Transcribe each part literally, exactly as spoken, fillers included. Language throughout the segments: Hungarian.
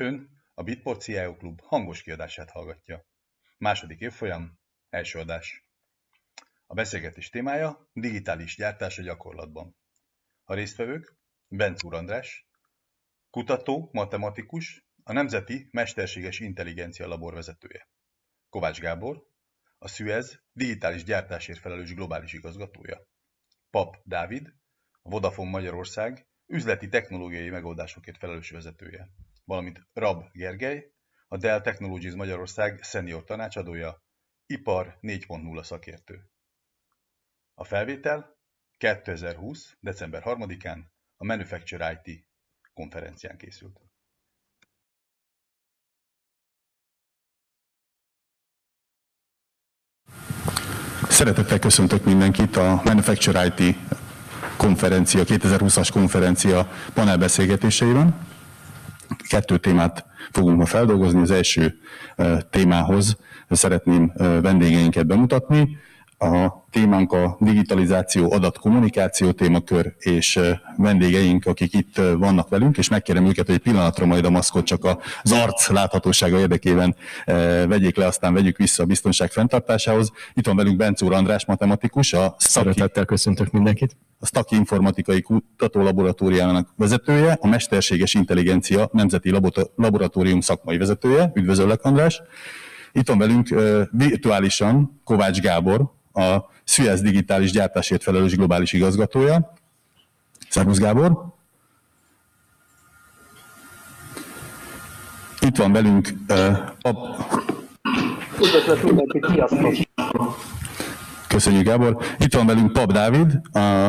Ön a Bitport cé i o Klub hangos kiadását hallgatja. Második évfolyam, első adás. A beszélgetés témája digitális gyártás a gyakorlatban. A résztvevők Benczúr András, kutató, matematikus, a Nemzeti Mesterséges Intelligencia Labor vezetője. Kovács Gábor, a Suez digitális gyártásért felelős globális igazgatója. Papp Dávid, a Vodafone Magyarország üzleti technológiai megoldásokért felelős vezetője, valamint Rab Gergely, a Dell Technologies Magyarország senior tanácsadója, Ipar négy pont nulla szakértő. A felvétel kétezer-húsz. december harmadikán a Manufacture i té konferencián készült. Szeretettel köszöntök mindenkit a Manufacture i té konferencia, kétezer-húszas konferencia panelbeszélgetéseiben. Kettő témát fogunk ma feldolgozni. Az első témához szeretném vendégeinket bemutatni. A témánk a digitalizáció, adatkommunikáció témakör, és vendégeink, akik itt vannak velünk, és megkérem őket, hogy egy pillanatra majd a maszkot csak az arc láthatósága érdekében vegyék le, aztán vegyük vissza a biztonság fenntartásához. Itt van velünk Benczúr András matematikus, a SZTAKI, Szeretettel köszöntök mindenkit. A SZTAKI informatikai kutatólaboratóriának vezetője, a Mesterséges Intelligencia Nemzeti Laboratórium szakmai vezetője. Üdvözöllek, András! Itt van velünk virtuálisan Kovács Gábor, a Suez digitális gyártásért felelős globális igazgatója. Szervusz, Gábor! Itt van velünk uh, a... Üdvözlök mindenkit, sziasztok! Köszönjük, Gábor! Itt van velünk Papp Dávid,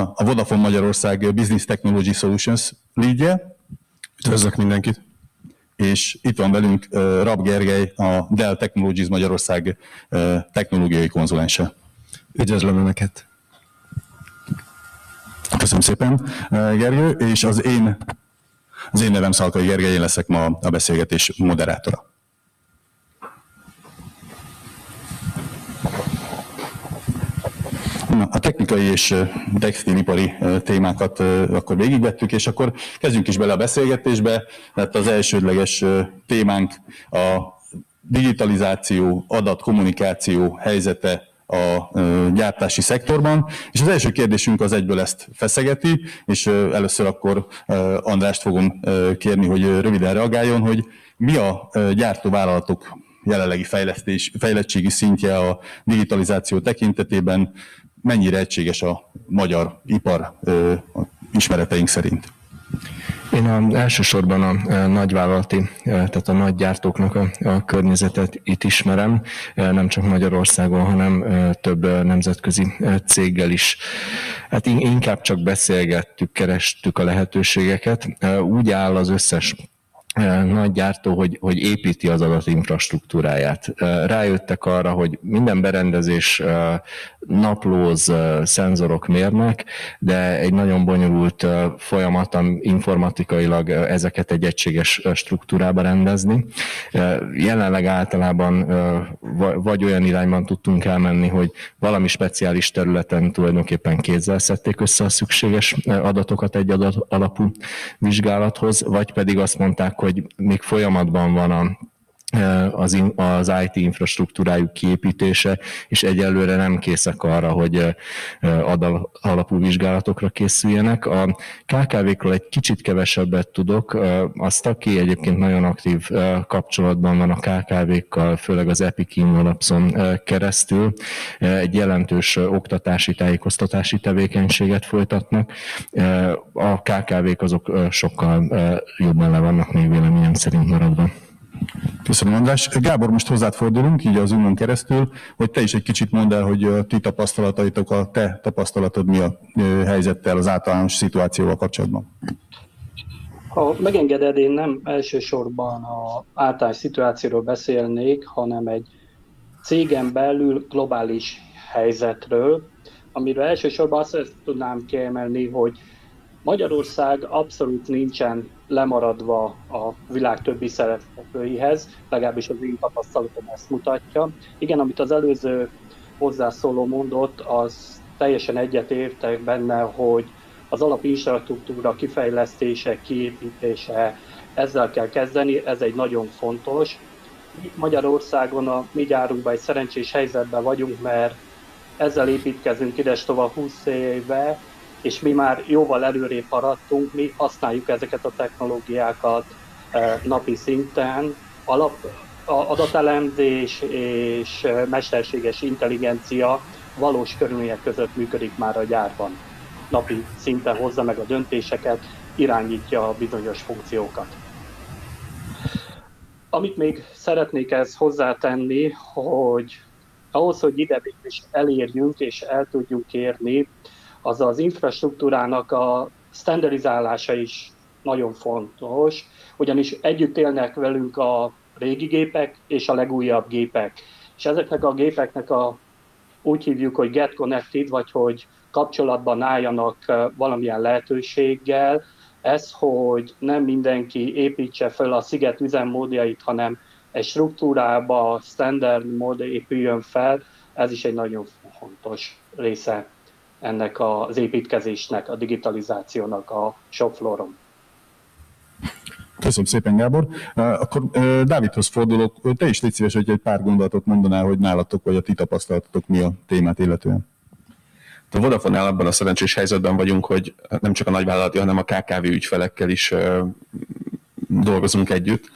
a Vodafone Magyarország Business Technology Solutions leadje. Üdvözlök mindenkit! És itt van velünk uh, Rab Gergely, a Dell Technologies Magyarország uh, technológiai konzulense. Üdvözlöm Önöket! Köszönöm szépen, Gergő, és az én, az én nevem Szalkai Gergely, én leszek ma a beszélgetés moderátora. Na, a technikai és textilipari témákat akkor végigvettük, és akkor kezdjünk is bele a beszélgetésbe, mert az elsődleges témánk a digitalizáció, adatkommunikáció helyzete a gyártási szektorban, és az első kérdésünk az egyből ezt feszegeti, és először akkor Andrást fogom kérni, hogy röviden reagáljon, hogy mi a gyártóvállalatok jelenlegi fejlesztés, fejlettségi szintje a digitalizáció tekintetében, mennyire egységes a magyar ipar ismereteink szerint? Én a, elsősorban a, a nagyvállalati, tehát a nagy gyártóknak a, a környezetet itt ismerem, nem csak Magyarországon, hanem több nemzetközi céggel is. Hát inkább csak beszélgettük, kerestük a lehetőségeket. Úgy áll az összes nagy gyártó, hogy, hogy építi az adatinfrastruktúráját. Rájöttek arra, hogy minden berendezés naplóz, szenzorok mérnek, de egy nagyon bonyolult folyamat informatikailag ezeket egy egységes struktúrába rendezni. Jelenleg általában vagy olyan irányban tudtunk elmenni, hogy valami speciális területen tulajdonképpen kézzel szedték össze a szükséges adatokat egy adat alapú vizsgálathoz, vagy pedig azt mondták, hogy még folyamatban van a, az, az i té infrastruktúrájuk kiépítése, és egyelőre nem készek arra, hogy adat alapú vizsgálatokra készüljenek. A ká ká vékról egy kicsit kevesebbet tudok, azt, aki egyébként nagyon aktív kapcsolatban van a ká ká vékkal, főleg az Epic Invalapson keresztül, egy jelentős oktatási, tájékoztatási tevékenységet folytatnak. A ká ká vék azok sokkal jobban le vannak még véleményem szerint maradva. Köszönöm, András. Gábor, most hozzád fordulunk, így az Zoomon keresztül, hogy te is egy kicsit mondd el, hogy a ti tapasztalataitok, a te tapasztalatod mi a helyzettel, az általános szituációval kapcsolatban. Ha megengeded, én nem elsősorban az általános szituációról beszélnék, hanem egy cégen belül globális helyzetről, amiről elsősorban azt tudnám kiemelni, hogy Magyarország abszolút nincsen lemaradva a világ többi szereplőihez, legalábbis az én tapasztalatom ezt mutatja. Igen, amit az előző hozzászóló mondott, az teljesen egyetértek benne, hogy az alapinfrastruktúra kifejlesztése, kiépítése, ezzel kell kezdeni, ez egy nagyon fontos. Magyarországon a mi gyárunkban egy szerencsés helyzetben vagyunk, mert ezzel építkezünk idestova húsz éve, és mi már jóval előrébb maradtunk, mi használjuk ezeket a technológiákat napi szinten, alap, adatelemzés és mesterséges intelligencia valós körülmények között működik már a gyárban. Napi szinten hozza meg a döntéseket, irányítja a bizonyos funkciókat. Amit még szeretnék ezt hozzátenni, hogy ahhoz, hogy ide is elérjünk és el tudjunk érni, az az infrastruktúrának a standardizálása is nagyon fontos, ugyanis együtt élnek velünk a régi gépek és a legújabb gépek. És ezeknek a gépeknek a, úgy hívjuk, hogy get connected, vagy hogy kapcsolatban álljanak valamilyen lehetőséggel. Ez, hogy nem mindenki építse fel a sziget üzemmódjait, hanem egy struktúrába, standard mód épüljön fel, ez is egy nagyon fontos része ennek az építkezésnek, a digitalizációnak a shopflooron. Köszönöm szépen, Gábor. Akkor Dávidhoz fordulok. Te is légy szíves, hogy egy pár gondolatot mondanál, hogy nálatok vagy a ti tapasztalatotok mi a témát illetően. A Vodafone-nál abban a szerencsés helyzetben vagyunk, hogy nem csak a nagyvállalati, hanem a ká ká vé ügyfelekkel is dolgozunk együtt.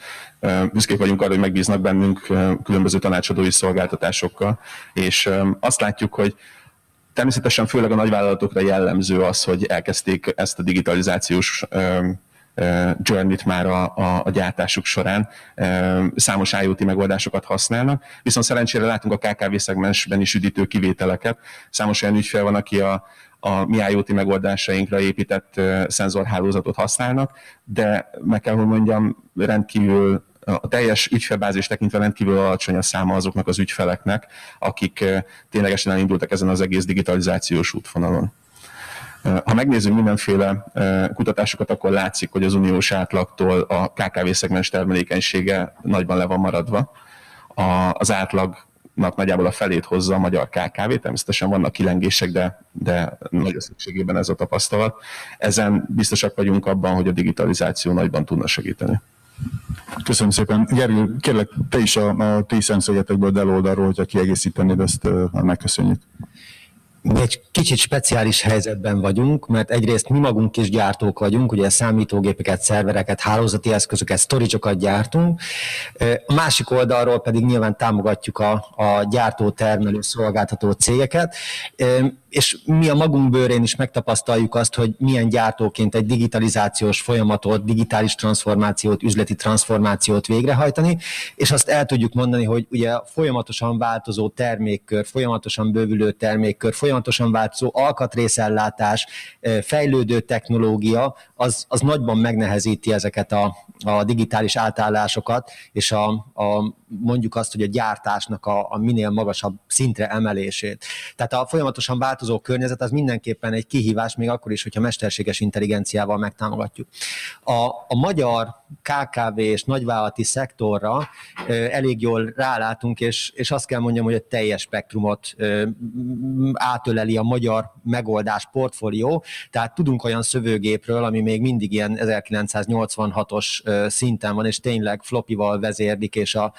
Büszkék vagyunk arra, hogy megbíznak bennünk különböző tanácsadói szolgáltatásokkal, és azt látjuk, hogy természetesen főleg a nagyvállalatokra jellemző az, hogy elkezdték ezt a digitalizációs journey-t már a, a, a gyártásuk során. Számos IoT megoldásokat használnak, viszont szerencsére látunk a ká ká vé szegmensben is üdítő kivételeket. Számos olyan ügyfél van, aki a, a mi IoT megoldásainkra épített szenzorhálózatot használnak, de meg kell, hogy mondjam, rendkívül a teljes ügyfélbázis tekintve rendkívül alacsony a száma azoknak az ügyfeleknek, akik ténylegesen elindultak ezen az egész digitalizációs útvonalon. Ha megnézzük mindenféle kutatásokat, akkor látszik, hogy az uniós átlagtól a ká ká vé szegmens termelékenysége nagyban le van maradva. Az átlagnak nagyjából a felét hozza a magyar ká ká vé, természetesen vannak kilengések, de, de nagy összességében ez a tapasztalat. Ezen biztosak vagyunk abban, hogy a digitalizáció nagyban tudna segíteni. Köszönöm szépen. Gergő, kérlek, te is a, a ti szemszögetekből, Dell oldalról, hogyha kiegészítenéd, ezt megköszönjük. Mi egy kicsit speciális helyzetben vagyunk, mert egyrészt mi magunk is gyártók vagyunk, ugye számítógépeket, szervereket, hálózati eszközöket, sztoricsokat gyártunk. A másik oldalról pedig nyilván támogatjuk a, a gyártó, termelő, szolgáltató cégeket, és mi a magunk bőrén is megtapasztaljuk azt, hogy milyen gyártóként egy digitalizációs folyamatot, digitális transformációt, üzleti transformációt végrehajtani, és azt el tudjuk mondani, hogy ugye folyamatosan változó termékkör, folyamatosan bővülő termékkör, folyamatosan változó alkatrészellátás, fejlődő technológia, az, az nagyban megnehezíti ezeket a, a digitális átállásokat, és a, a, mondjuk azt, hogy a gyártásnak a, a minél magasabb szintre emelését. Tehát a folyamatosan változó környezet az mindenképpen egy kihívás, még akkor is, hogyha mesterséges intelligenciával megtámogatjuk. A, a magyar ká ká vé és nagyvállalati szektorra elég jól rálátunk, és, és azt kell mondjam, hogy a teljes spektrumot átöleli a magyar megoldás portfólió, tehát tudunk olyan szövőgépről, ami még mindig ilyen ezerkilencszáznyolcvanhatos szinten van, és tényleg floppyval vezérdik, és a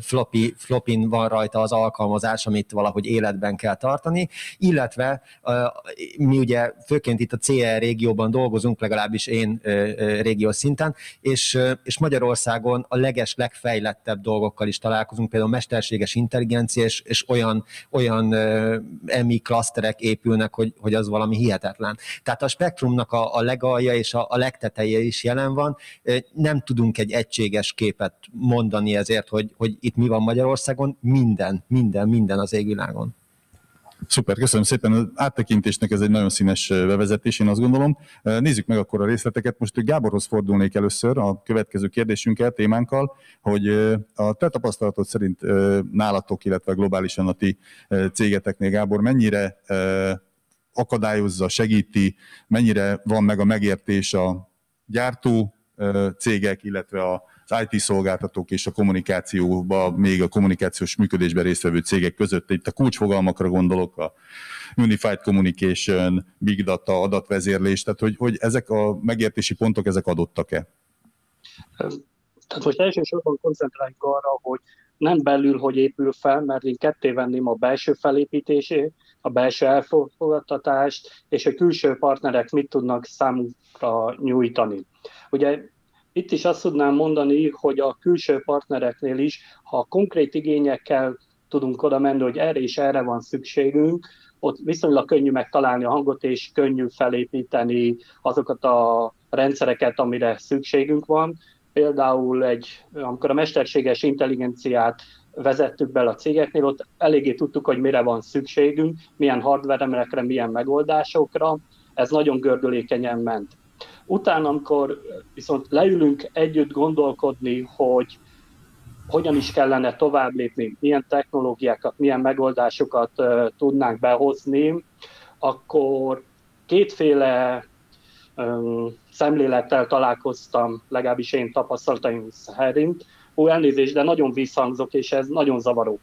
floppy, flopin van rajta az alkalmazás, amit valahogy életben kell tartani, illetve mi ugye főként itt a cé e régióban dolgozunk, legalábbis én régió szinten, és, és Magyarországon a leges, legfejlettebb dolgokkal is találkozunk, például mesterséges intelligencia, és, és olyan, olyan emi klaszterek épülnek, hogy, hogy az valami hihetetlen. Tehát a spektrumnak a, a legalja és a, a legteteje is jelen van. Nem tudunk egy egységes képet mondani ezért, hogy, hogy itt mi van Magyarországon, minden, minden, minden az égvilágon. Szuper, köszönöm szépen. Az áttekintésnek ez egy nagyon színes bevezetés, én azt gondolom. Nézzük meg akkor a részleteket. Most Gáborhoz fordulnék először a következő kérdésünkkel, témánkkal, hogy a te tapasztalatod szerint nálatok, illetve globálisan a ti cégeteknél, Gábor, mennyire akadályozza, segíti, mennyire van meg a megértés a gyártó cégek, illetve a az i té szolgáltatók és a kommunikációba, még a kommunikációs működésben résztvevő cégek között. Itt a kulcsfogalmakra gondolok, a Unified Communication, Big Data, adatvezérlés, tehát hogy, hogy ezek a megértési pontok, ezek adottak-e? Tehát most elsősorban koncentráljunk arra, hogy nem belül, hogy épül fel, mert én ketté venném a belső felépítését, a belső elfogadtatást, és a külső partnerek mit tudnak számunkra nyújtani. Ugye itt is azt tudnám mondani, hogy a külső partnereknél is, ha konkrét igényekkel tudunk oda menni, hogy erre és erre van szükségünk, ott viszonylag könnyű megtalálni a hangot, és könnyű felépíteni azokat a rendszereket, amire szükségünk van. Például egy, amikor a mesterséges intelligenciát vezettük bele a cégeknél, ott eléggé tudtuk, hogy mire van szükségünk, milyen hardveremekre, milyen megoldásokra. Ez nagyon gördülékenyen ment. Utána, amikor viszont leülünk együtt gondolkodni, hogy hogyan is kellene tovább lépni, milyen technológiákat, milyen megoldásokat uh, tudnánk behozni, akkor kétféle um, szemlélettel találkoztam, legalábbis én tapasztalataim szerint. Hú, elnézést, de nagyon visszhangzok, és ez nagyon zavaró.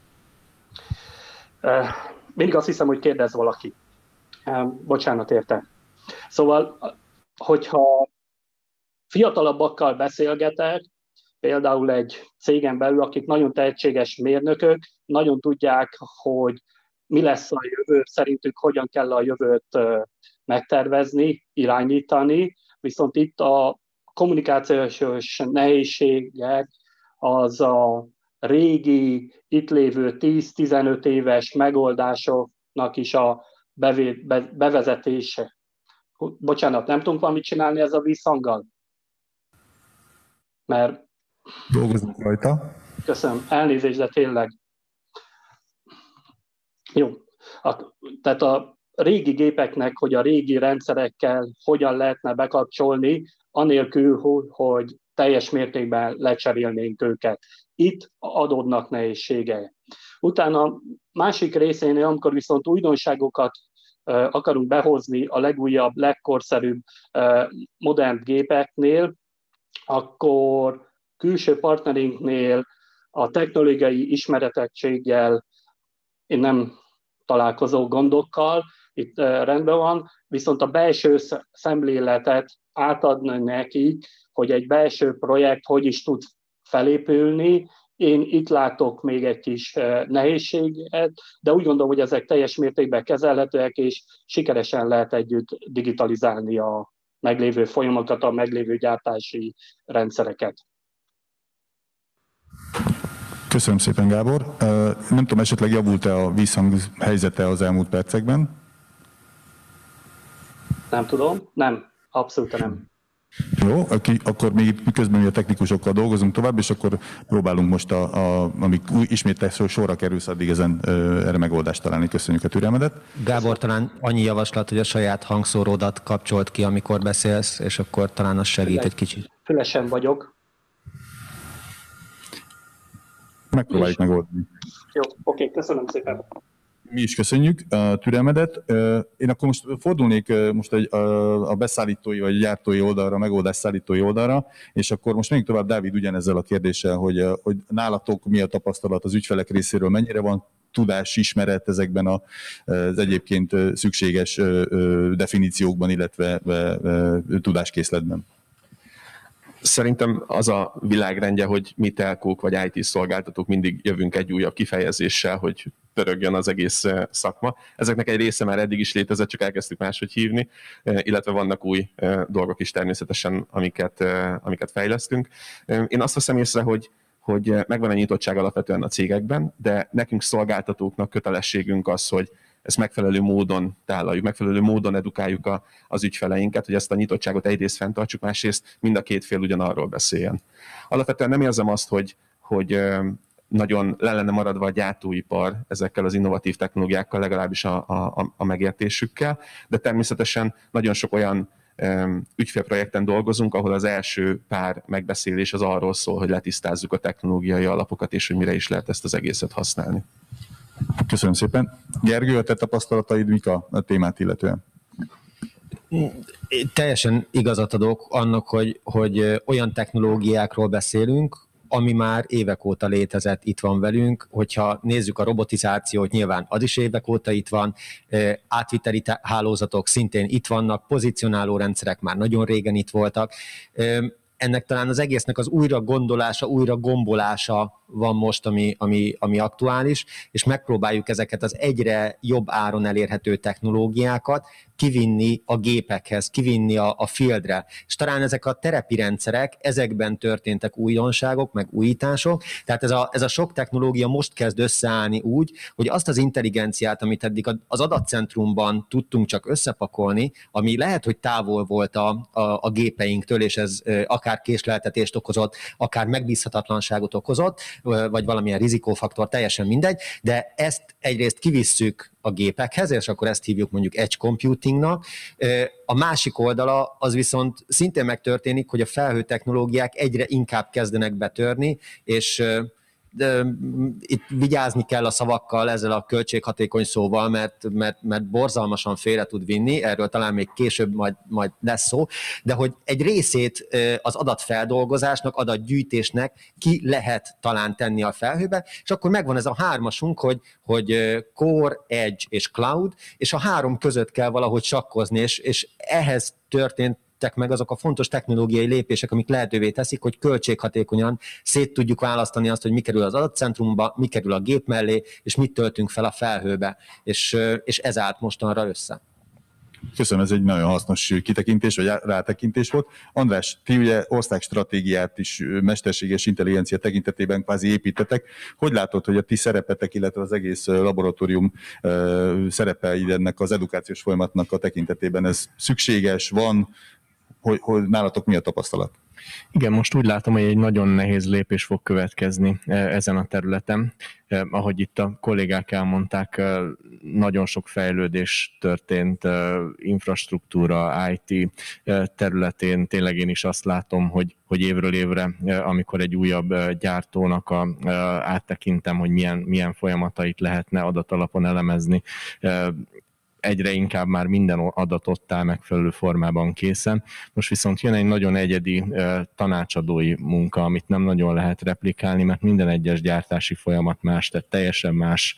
Uh, mindig azt hiszem, hogy kérdez valaki. Uh, bocsánat érte. Szóval, hogyha fiatalabbakkal beszélgetek, például egy cégen belül, akik nagyon tehetséges mérnökök, nagyon tudják, hogy mi lesz a jövő, szerintük hogyan kell a jövőt megtervezni, irányítani, viszont itt a kommunikációs nehézségek az a régi, itt lévő tíz-tizenöt éves megoldásoknak is a bevezetése. Bocsánat, nem tudunk valamit csinálni ez a visszhanggal? Mert dolgozunk rajta. Köszönöm, elnézést, de tényleg. Jó, a, tehát a régi gépeknek, hogy a régi rendszerekkel hogyan lehetne bekapcsolni, anélkül, hogy teljes mértékben lecserélnénk őket. Itt adódnak nehézségei. Utána másik részén, amikor viszont újdonságokat ö, akarunk behozni a legújabb, legkorszerűbb ö, modern gépeknél, akkor külső partnerinknél a technológiai ismeretettséggel én nem találkozó gondokkal, itt rendben van, viszont a belső szemléletet átadni nekik, hogy egy belső projekt hogy is tud felépülni. Én itt látok még egy kis nehézséget, de úgy gondolom, hogy ezek teljes mértékben kezelhetőek, és sikeresen lehet együtt digitalizálni a meglévő folyamatokat, a meglévő gyártási rendszereket. Köszönöm szépen, Gábor. Nem tudom, esetleg javult-e a vízhang helyzete az elmúlt percekben? Nem tudom, nem, abszolút nem. Jó, akkor még miközben mi a technikusokkal dolgozunk tovább, és akkor próbálunk most, a, a, amik új, ismét sorra kerülsz, addig ezen, erre megoldást találni. Köszönjük a türelmedet. Gábor, talán annyi javaslat, hogy a saját hangszóródat kapcsolt ki, amikor beszélsz, és akkor talán az segít Füles, egy kicsit. Fülesen vagyok. Megpróbáljuk megoldani. Jó, oké, köszönöm szépen. Mi is köszönjük a türelmedet. Én akkor most fordulnék most egy, a beszállítói vagy gyártói oldalra, a megoldás szállítói oldalra, és akkor most még tovább Dávid ugyanezzel a kérdéssel, hogy, hogy nálatok mi a tapasztalat az ügyfelek részéről, mennyire van tudás, ismeret ezekben az egyébként szükséges definíciókban, illetve tudáskészletben? Szerintem az a világrendje, hogy mi telkók vagy í té szolgáltatók mindig jövünk egy újabb kifejezéssel, hogy pörögjön az egész szakma. Ezeknek egy része már eddig is létezett, csak elkezdtük máshogy hívni, illetve vannak új dolgok is természetesen, amiket, amiket fejlesztünk. Én azt veszem észre, hogy, hogy megvan a nyitottság alapvetően a cégekben, de nekünk szolgáltatóknak kötelességünk az, hogy ezt megfelelő módon tálaljuk, megfelelő módon edukáljuk a, az ügyfeleinket, hogy ezt a nyitottságot egyrészt fenntartsuk, másrészt mind a két fél ugyanarról beszéljen. Alapvetően nem érzem azt, hogy, hogy nagyon le lenne maradva a gyártóipar ezekkel az innovatív technológiákkal, legalábbis a, a, a megértésükkel, de természetesen nagyon sok olyan ügyfélprojekten dolgozunk, ahol az első pár megbeszélés az arról szól, hogy letisztázzuk a technológiai alapokat, és hogy mire is lehet ezt az egészet használni. Köszönöm szépen. Gergő, a te tapasztalataid mik a témát illetően? Teljesen igazat adok annak, hogy, hogy olyan technológiákról beszélünk, ami már évek óta létezett, itt van velünk. Hogyha nézzük a robotizációt, nyilván az is évek óta itt van, átviteli hálózatok szintén itt vannak, pozícionáló rendszerek már nagyon régen itt voltak. ennek talán az egésznek az újra gondolása, újra gombolása van most, ami, ami, ami aktuális, és megpróbáljuk ezeket az egyre jobb áron elérhető technológiákat kivinni a gépekhez, kivinni a, a fieldre. És talán ezek a terepi rendszerek, ezekben történtek újdonságok, meg újítások, tehát ez a, ez a sok technológia most kezd összeállni úgy, hogy azt az intelligenciát, amit eddig az adatcentrumban tudtunk csak összepakolni, ami lehet, hogy távol volt a, a, a gépeinktől, és ez akár késleltetést okozott, akár megbízhatatlanságot okozott, vagy valamilyen rizikófaktor, teljesen mindegy, de ezt egyrészt kivisszük a gépekhez, és akkor ezt hívjuk mondjuk edge computingnak. A másik oldala az viszont szintén megtörténik, hogy a felhő technológiák egyre inkább kezdenek betörni, és de itt vigyázni kell a szavakkal, ezzel a költséghatékony szóval, mert, mert, mert borzalmasan félre tud vinni, erről talán még később majd, majd lesz szó, de hogy egy részét az adatfeldolgozásnak, adatgyűjtésnek ki lehet talán tenni a felhőbe, és akkor megvan ez a hármasunk, hogy, hogy core, edge és cloud, és a három között kell valahogy sakkozni, és, és ehhez történt meg azok a fontos technológiai lépések, amik lehetővé teszik, hogy költséghatékonyan szét tudjuk választani azt, hogy mi kerül az adatcentrumba, mi kerül a gép mellé, és mit töltünk fel a felhőbe, és, és ez állt mostanra össze. Köszönöm, ez egy nagyon hasznos kitekintés, vagy rátekintés volt. András, ti ugye országstratégiát is mesterséges intelligencia tekintetében kvázi építetek. Hogy látod, hogy a ti szerepetek, illetve az egész laboratórium szerepe ennek az edukációs folyamatnak a tekintetében? Ez szükséges, van? Hogy, hogy nálatok mi a tapasztalat? Igen, most úgy látom, hogy egy nagyon nehéz lépés fog következni ezen a területen. Ahogy itt a kollégák elmondták, nagyon sok fejlődés történt infrastruktúra, i té területén. Tényleg én is azt látom, hogy, hogy évről évre, amikor egy újabb gyártónak a, áttekintem, hogy milyen, milyen folyamatait lehetne adatalapon elemezni, egyre inkább már minden adatottá megfelelő formában készen. Most viszont jön egy nagyon egyedi tanácsadói munka, amit nem nagyon lehet replikálni, mert minden egyes gyártási folyamat más, tehát teljesen más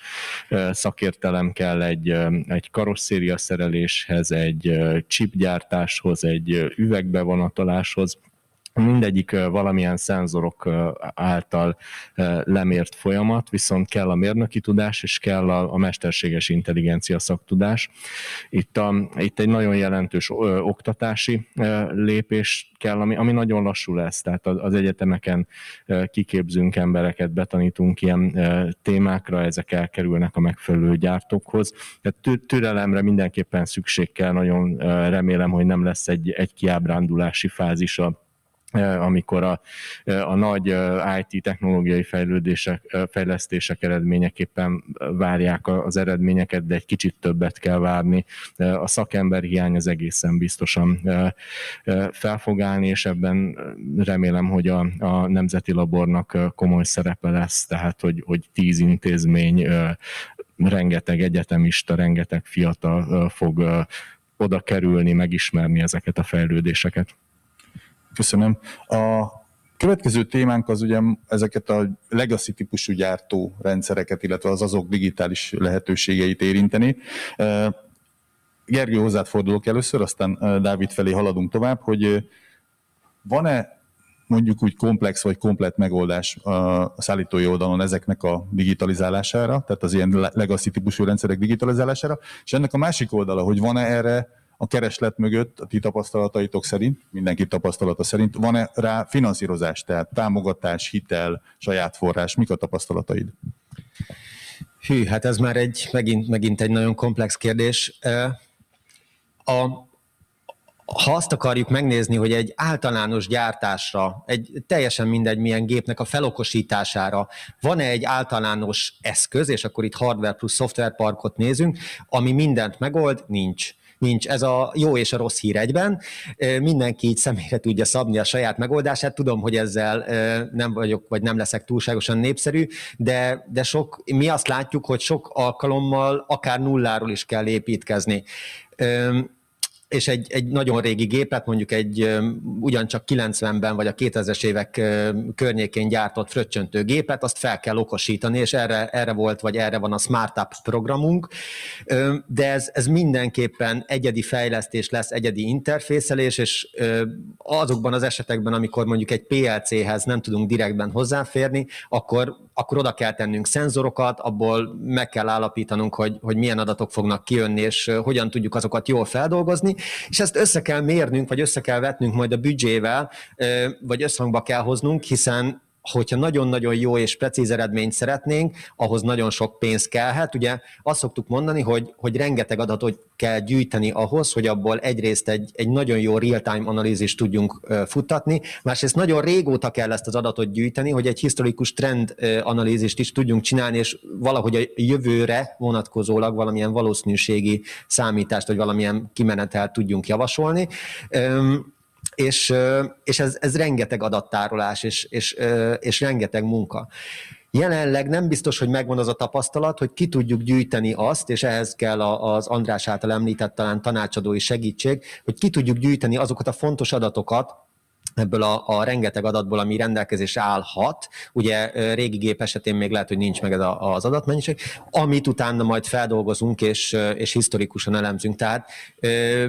szakértelem kell egy, egy karosszéria szereléshez, egy chipgyártáshoz, egy üvegbevonatoláshoz. Mindegyik valamilyen szenzorok által lemért folyamat, viszont kell a mérnöki tudás, és kell a mesterséges intelligencia szaktudás. Itt, a, itt egy nagyon jelentős oktatási lépés kell, ami, ami nagyon lassú lesz. Tehát az egyetemeken kiképzünk embereket, betanítunk ilyen témákra, ezek elkerülnek a megfelelő gyártókhoz. Tehát türelemre mindenképpen szükség kell, nagyon remélem, hogy nem lesz egy, egy kiábrándulási fázisa, amikor a, a nagy i té technológiai fejlődések, fejlesztések eredményeképpen várják az eredményeket, de egy kicsit többet kell várni. A szakemberhiány az egészen biztosan fel fog állni, és ebben remélem, hogy a, a Nemzeti Labornak komoly szerepe lesz, tehát hogy, hogy tíz intézmény, rengeteg egyetemista, rengeteg fiatal fog oda kerülni, megismerni ezeket a fejlődéseket. Köszönöm. A következő témánk az ugye ezeket a legacy típusú gyártó rendszereket, illetve az azok digitális lehetőségeit érinteni. Gergő, hozzád fordulok először, aztán Dávid felé haladunk tovább, hogy van-e mondjuk úgy komplex vagy komplett megoldás a szállítói oldalon ezeknek a digitalizálására, tehát az ilyen legacy típusú rendszerek digitalizálására, és ennek a másik oldala, hogy van-e erre a kereslet mögött, a ti tapasztalataitok szerint, mindenki tapasztalata szerint, van-e rá finanszírozás, tehát támogatás, hitel, saját forrás, mik a tapasztalataid? Hű, hát ez már egy, megint, megint egy nagyon komplex kérdés. A, ha azt akarjuk megnézni, hogy egy általános gyártásra, egy teljesen mindegy milyen gépnek a felokosítására van-e egy általános eszköz, és akkor itt hardware plusz szoftver parkot nézünk, ami mindent megold, nincs. Nincs. Ez a jó és a rossz hír egyben. Mindenki így személyre tudja szabni a saját megoldását. Tudom, hogy ezzel nem vagyok, vagy nem leszek túlságosan népszerű, de, de sok, mi azt látjuk, hogy sok alkalommal akár nulláról is kell építkezni. és egy, egy nagyon régi gépet, mondjuk egy ugyancsak kilencvenben vagy a kétezres évek környékén gyártott fröccsöntő gépet, azt fel kell okosítani, és erre, erre volt, vagy erre van a Smart Up programunk, de ez, ez mindenképpen egyedi fejlesztés lesz, egyedi interfészelés, és azokban az esetekben, amikor mondjuk egy pé el céhez nem tudunk direktben hozzáférni, akkor, akkor oda kell tennünk szenzorokat, abból meg kell állapítanunk, hogy, hogy milyen adatok fognak kijönni, és hogyan tudjuk azokat jól feldolgozni, és ezt össze kell mérnünk, vagy össze kell vetnünk majd a büdzsével, vagy összhangba kell hoznunk, hiszen hogyha nagyon-nagyon jó és precíz eredményt szeretnénk, ahhoz nagyon sok pénz kellhet. Ugye azt szoktuk mondani, hogy, hogy rengeteg adatot kell gyűjteni ahhoz, hogy abból egyrészt egy, egy nagyon jó real-time analízist tudjunk futtatni, másrészt nagyon régóta kell ezt az adatot gyűjteni, hogy egy historikus trend analízist is tudjunk csinálni, és valahogy a jövőre vonatkozólag valamilyen valószínűségi számítást, vagy valamilyen kimenetelt tudjunk javasolni. És, és ez, ez rengeteg adattárolás, és, és, és rengeteg munka. Jelenleg nem biztos, hogy megvan az a tapasztalat, hogy ki tudjuk gyűjteni azt, és ehhez kell az András által említett talán tanácsadói segítség, hogy ki tudjuk gyűjteni azokat a fontos adatokat, ebből a, a rengeteg adatból, ami rendelkezésre állhat, ugye régi gép esetén még lehet, hogy nincs meg ez a, az adatmennyiség, amit utána majd feldolgozunk és, és historikusan elemzünk. Tehát ö,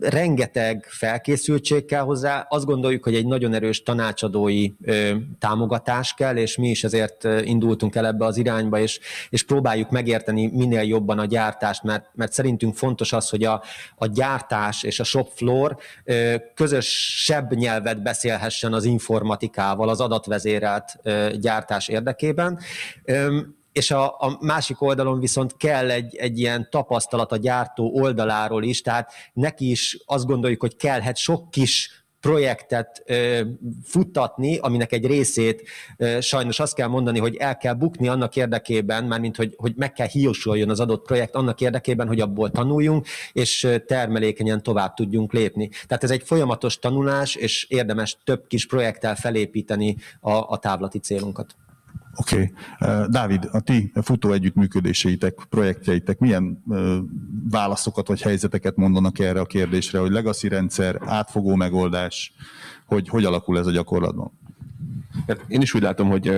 rengeteg felkészültség kell hozzá, azt gondoljuk, hogy egy nagyon erős tanácsadói ö, támogatás kell, és mi is ezért indultunk el ebbe az irányba, és, és próbáljuk megérteni minél jobban a gyártást, mert, mert szerintünk fontos az, hogy a, a gyártás és a shop floor ö, közösebb nyelvet beszélhessen az informatikával, az adatvezérelt gyártás érdekében. És a, a másik oldalon viszont kell egy, egy ilyen tapasztalat a gyártó oldaláról is, tehát neki is azt gondoljuk, hogy kellhet sok kis projektet futtatni, aminek egy részét sajnos azt kell mondani, hogy el kell bukni annak érdekében, mármint hogy, hogy meg kell hiúsuljon az adott projekt annak érdekében, hogy abból tanuljunk, és termelékenyen tovább tudjunk lépni. Tehát ez egy folyamatos tanulás, és érdemes több kis projekttel felépíteni a, a távlati célunkat. Oké. Okay. Dávid, a ti futó együttműködéseitek, projektjeitek milyen válaszokat vagy helyzeteket mondanak erre a kérdésre, hogy legacy rendszer, átfogó megoldás, hogy hogy alakul ez a gyakorlatban? Én is úgy látom, hogy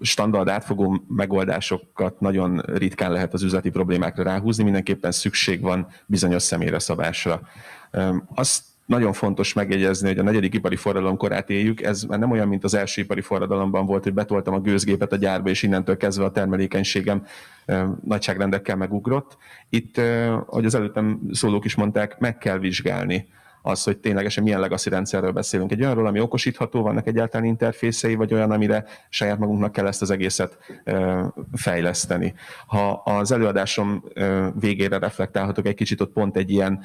standard átfogó megoldásokat nagyon ritkán lehet az üzleti problémákra ráhúzni, mindenképpen szükség van bizonyos személyre szabásra. Azt nagyon fontos megjegyezni, hogy a negyedik ipari forradalom korát éljük, ez már nem olyan, mint az első ipari forradalomban volt, hogy betoltam a gőzgépet a gyárba, és innentől kezdve a termelékenységem nagyságrendekkel megugrott. Itt, ahogy az előttem szólók is mondták, meg kell vizsgálni az, hogy ténylegesen milyen legacy rendszerről beszélünk. Egy olyanról, ami okosítható, vannak egyáltalán interfészei, vagy olyan, amire saját magunknak kell ezt az egészet fejleszteni. Ha az előadásom végére reflektálhatok egy kicsit, ott pont egy ilyen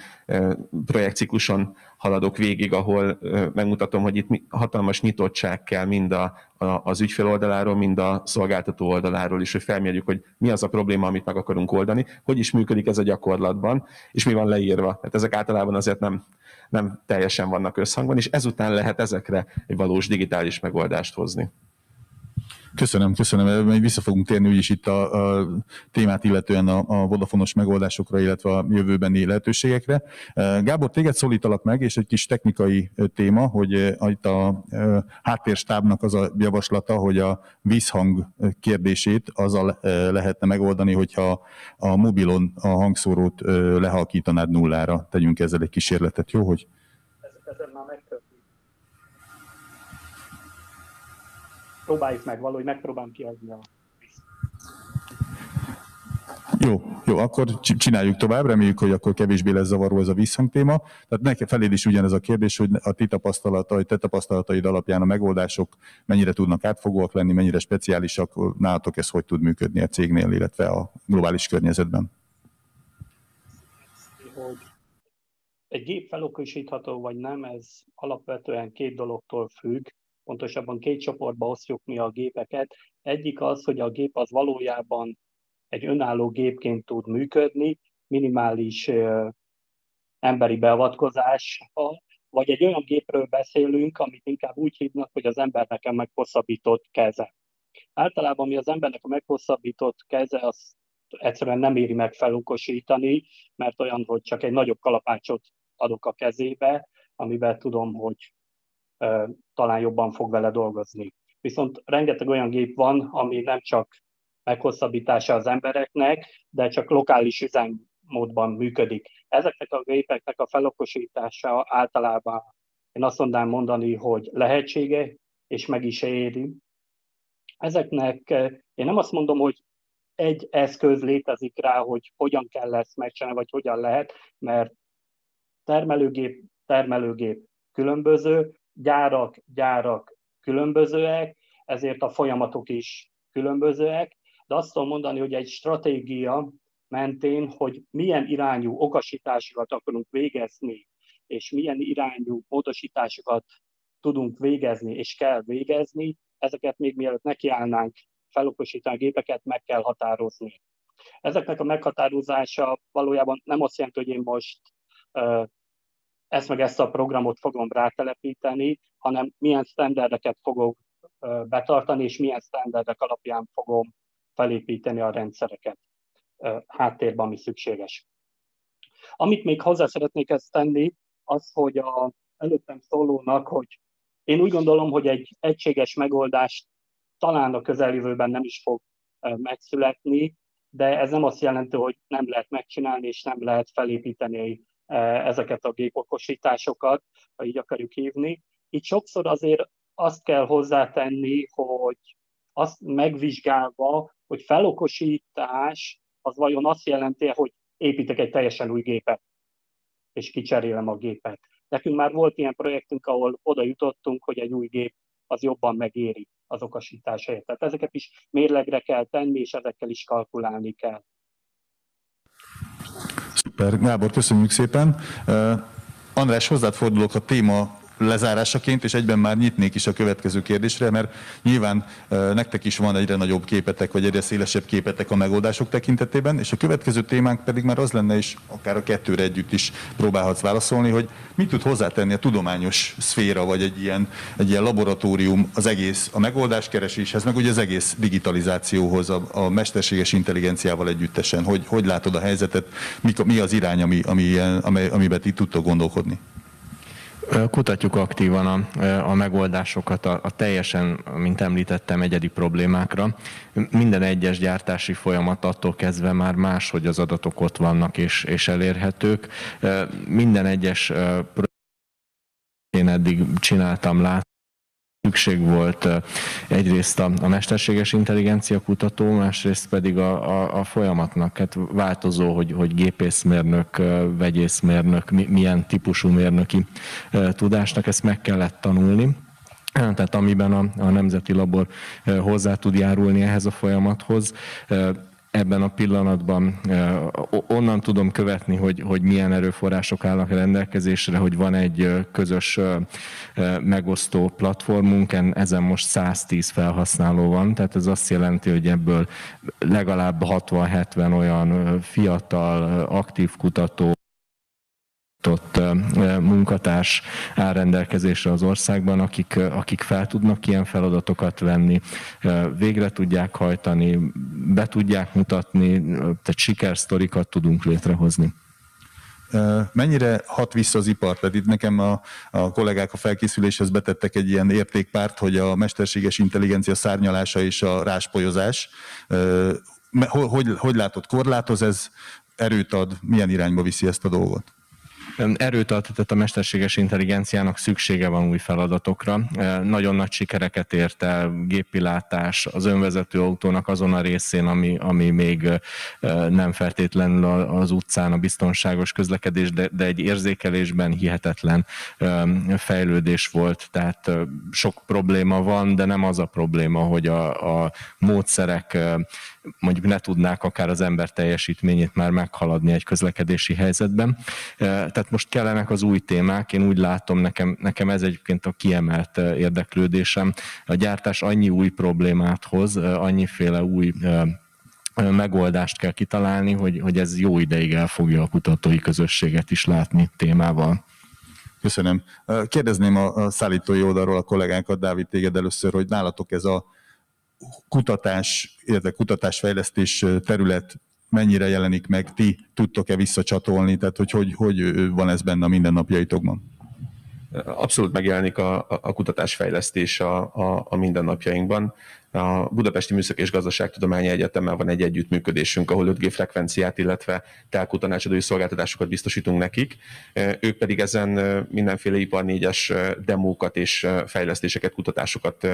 projektcikluson haladok végig, ahol megmutatom, hogy itt hatalmas nyitottság kell mind a, a, az ügyfél oldaláról, mind a szolgáltató oldaláról is, hogy felmérjük, hogy mi az a probléma, amit meg akarunk oldani, hogy is működik ez a gyakorlatban, és mi van leírva. Hát ezek általában azért nem, nem teljesen vannak összhangban, és ezután lehet ezekre egy valós digitális megoldást hozni. Köszönöm, köszönöm. Vissza fogunk térni úgyis itt a, a témát, illetően a, a Vodafonos megoldásokra, illetve a jövőbeni lehetőségekre. Gábor, téged szólítalak meg, és egy kis technikai téma, hogy itt a, a háttérstábnak az a javaslata, hogy a vízhang kérdését azzal lehetne megoldani, hogyha a mobilon a hangszórót lehalkítanád nullára. Tegyünk ezzel egy kísérletet, jó? Hogy... Ezen már megtörtént. Próbáljuk meg, valahogy megpróbálom kiadni a vízt. Jó, jó, akkor csináljuk tovább, reméljük, hogy akkor kevésbé lesz zavaró ez a vízhang téma. Tehát neked feléd is ugyanez a kérdés, hogy a ti tapasztalataid, te tapasztalataid alapján a megoldások mennyire tudnak átfogóak lenni, mennyire speciálisak, nálatok ez hogy tud működni a cégnél, illetve a globális környezetben? Hogy egy gép felokosítható vagy nem, ez alapvetően két dologtól függ. Pontosabban két csoportba osztjuk mi a gépeket. Egyik az, hogy a gép az valójában egy önálló gépként tud működni, minimális ö, emberi beavatkozással, vagy egy olyan gépről beszélünk, amit inkább úgy hívnak, hogy az embernek a meghosszabbított keze. Általában mi az embernek a meghosszabbított keze, azt egyszerűen nem éri meg felokosítani, mert olyan, hogy csak egy nagyobb kalapácsot adok a kezébe, amivel tudom, hogy uh, talán jobban fog vele dolgozni. Viszont rengeteg olyan gép van, ami nem csak meghosszabbítása az embereknek, de csak lokális üzemmódban működik. Ezeknek a gépeknek a felokosítása általában, én azt mondanám mondani, hogy lehetsége, és meg is éri. Ezeknek, én nem azt mondom, hogy egy eszköz létezik rá, hogy hogyan kell ezt megcsinálni, vagy hogyan lehet, mert termelőgép, termelőgép különböző, gyárak, gyárak különbözőek, ezért a folyamatok is különbözőek, de azt tudom mondani, hogy egy stratégia mentén, hogy milyen irányú okosításokat akarunk végezni, és milyen irányú módosításokat tudunk végezni, és kell végezni, ezeket még mielőtt nekiállnánk felokosítani a gépeket, meg kell határozni. Ezeknek a meghatározása valójában nem azt jelenti, hogy én most uh, ezt meg ezt a programot fogom rátelepíteni, hanem milyen sztenderdeket fogok uh, betartani, és milyen sztenderdek alapján fogom felépíteni a rendszereket uh, háttérben, ami szükséges. Amit még hozzá szeretnék ezt tenni, az, hogy a előttem szólónak, hogy én úgy gondolom, hogy egy egységes megoldást talán a közeljövőben nem is fog megszületni, de ez nem azt jelenti, hogy nem lehet megcsinálni, és nem lehet felépíteni ezeket a gépokosításokat, ha így akarjuk hívni. Itt sokszor azért azt kell hozzátenni, hogy azt megvizsgálva, hogy felokosítás az vajon azt jelenti, hogy építek egy teljesen új gépet, és kicserélem a gépet. Nekünk már volt ilyen projektünk, ahol oda jutottunk, hogy egy új gép az jobban megéri az okosítás helyett. Tehát ezeket is mérlegre kell tenni, és ezekkel is kalkulálni kell. Szuper, Gábor, köszönjük szépen. Uh, András, hozzád fordulok a téma lezárásaként, és egyben már nyitnék is a következő kérdésre, mert nyilván uh, nektek is van egyre nagyobb képetek, vagy egyre szélesebb képetek a megoldások tekintetében, és a következő témánk pedig már az lenne, és akár a kettőre együtt is próbálhatsz válaszolni, hogy mit tud hozzátenni a tudományos szféra, vagy egy ilyen, egy ilyen laboratórium az egész, a megoldáskereséshez, meg ugye az egész digitalizációhoz, a, a mesterséges intelligenciával együttesen. Hogy, hogy látod a helyzetet, mik, mi az irány, ami, ami ilyen, amely, amiben ti tudtok gondolkodni? Kutatjuk aktívan a, a megoldásokat a, a teljesen, mint említettem, egyedi problémákra. Minden egyes gyártási folyamat attól kezdve már más, hogy az adatok ott vannak és, és elérhetők. Minden egyes én eddig csináltam, láttam. Szükség volt egyrészt a mesterséges intelligencia kutató, másrészt pedig a, a, a folyamatnak. Hát változó, hogy, hogy gépészmérnök, vegyészmérnök, milyen típusú mérnöki tudásnak, ezt meg kellett tanulni. Tehát amiben a, a Nemzeti Labor hozzá tud járulni ehhez a folyamathoz, ebben a pillanatban onnan tudom követni, hogy, hogy milyen erőforrások állnak rendelkezésre, hogy van egy közös megosztó platformunk, ezen most száztíz felhasználó van, tehát ez azt jelenti, hogy ebből legalább hatvan-hetven olyan fiatal, aktív kutató, ott munkatárs áll rendelkezésre az országban, akik, akik fel tudnak ilyen feladatokat venni, végre tudják hajtani, be tudják mutatni, tehát sikersztorikat tudunk létrehozni. Mennyire hat vissza az ipar? Tehát itt nekem a, a kollégák a felkészüléshez betettek egy ilyen értékpárt, hogy a mesterséges intelligencia szárnyalása és a ráspolyozás. Hogy, hogy, hogy látod, korlátoz ez, erőt ad, milyen irányba viszi ezt a dolgot? Erőt ad, tehát a mesterséges intelligenciának szüksége van új feladatokra. Nagyon nagy sikereket ért el, géppilátás, az önvezető autónak azon a részén, ami, ami még nem feltétlenül az utcán a biztonságos közlekedés, de, de egy érzékelésben hihetetlen fejlődés volt. Tehát sok probléma van, de nem az a probléma, hogy a, a módszerek mondjuk ne tudnák akár az ember teljesítményét már meghaladni egy közlekedési helyzetben. Tehát most kellenek az új témák, én úgy látom, nekem, nekem ez egyébként a kiemelt érdeklődésem. A gyártás annyi új problémát hoz, annyiféle új megoldást kell kitalálni, hogy, hogy ez jó ideig elfogja a kutatói közösséget is látni témával. Köszönöm. Kérdezném a szállítói oldalról a kollégánkat, Dávid, téged először, hogy nálatok ez a kutatás, illetve kutatásfejlesztés terület mennyire jelenik meg, ti tudtok-e visszacsatolni, tehát hogy, hogy, hogy van ez benne a mindennapjaitokban? Abszolút megjelenik a, a kutatásfejlesztés a, a, a mindennapjainkban. A Budapesti Műszaki és Gazdaságtudományi Egyetemmel van egy együttműködésünk, ahol öt G frekvenciát, illetve telkótanácsadói szolgáltatásokat biztosítunk nekik. Ők pedig ezen mindenféle Ipar négyes demókat és fejlesztéseket, kutatásokat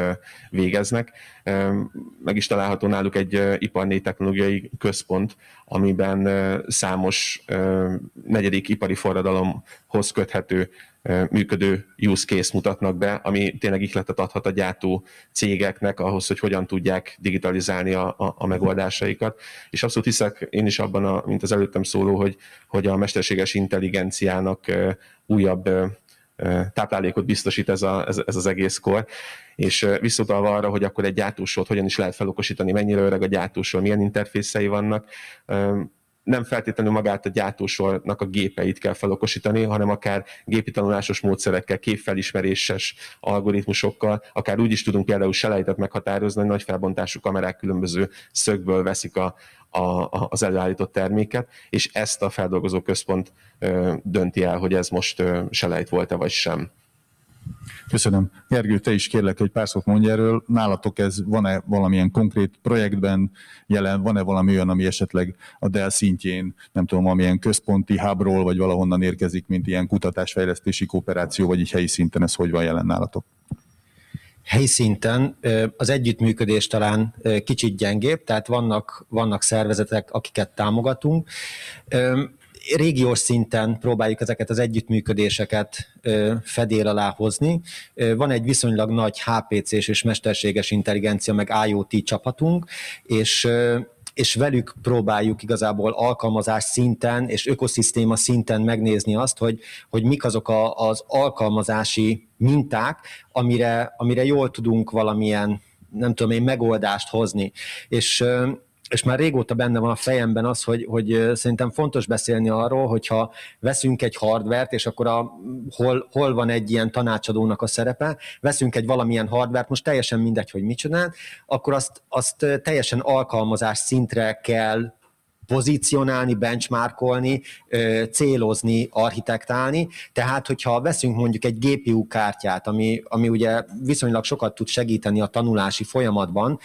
végeznek. Meg is található náluk egy Ipar négy technológiai központ, amiben számos negyedik ipari forradalomhoz köthető működő use case mutatnak be, ami tényleg ihletet adhat a gyártó cégeknek ahhoz, hogy hogyan tudják digitalizálni a, a, a megoldásaikat. És abszolút hiszek én is abban, a, mint az előttem szóló, hogy, hogy a mesterséges intelligenciának újabb táplálékot biztosít ez, a, ez, ez az egész kor. És visszautalva arra, hogy akkor egy gyártósort hogyan is lehet felokosítani, mennyire öreg a gyártósor, milyen interfészei vannak, nem feltétlenül magát a gyártósornak a gépeit kell felokosítani, hanem akár gépi tanulásos módszerekkel, képfelismeréses algoritmusokkal, akár úgy is tudunk például selejtet meghatározni, hogy nagy felbontású kamerák különböző szögből veszik a, a, a, az előállított terméket, és ezt a feldolgozó központ ö, dönti el, hogy ez most ö, selejt volt-e vagy sem. Köszönöm. Gergő, te is kérlek, hogy pár szót mondj erről. Nálatok ez van-e valamilyen konkrét projektben jelen, van-e valami olyan, ami esetleg a Dell szintjén, nem tudom, amilyen központi hubról, vagy valahonnan érkezik, mint ilyen kutatásfejlesztési kooperáció, vagy így helyi szinten ez hogy van jelen nálatok? Helyi szinten az együttműködés talán kicsit gyengébb, tehát vannak, vannak szervezetek, akiket támogatunk. Régiós szinten próbáljuk ezeket az együttműködéseket fedél alá hozni. Van egy viszonylag nagy há pé cés és mesterséges intelligencia, meg i o té csapatunk, és, és velük próbáljuk igazából alkalmazás szinten és ökoszisztéma szinten megnézni azt, hogy, hogy mik azok a, az alkalmazási minták, amire, amire jól tudunk valamilyen, nem tudom én, megoldást hozni. És... és már régóta benne van a fejemben az, hogy, hogy szerintem fontos beszélni arról, hogyha veszünk egy hardvert, és akkor a, hol, hol van egy ilyen tanácsadónak a szerepe, veszünk egy valamilyen hardvert, most teljesen mindegy, hogy mit csinál, akkor azt, azt teljesen alkalmazás szintre kell pozícionálni, benchmarkolni, célozni, architektálni. Tehát, hogyha veszünk mondjuk egy gé pé u kártyát, ami, ami ugye viszonylag sokat tud segíteni a tanulási folyamatban,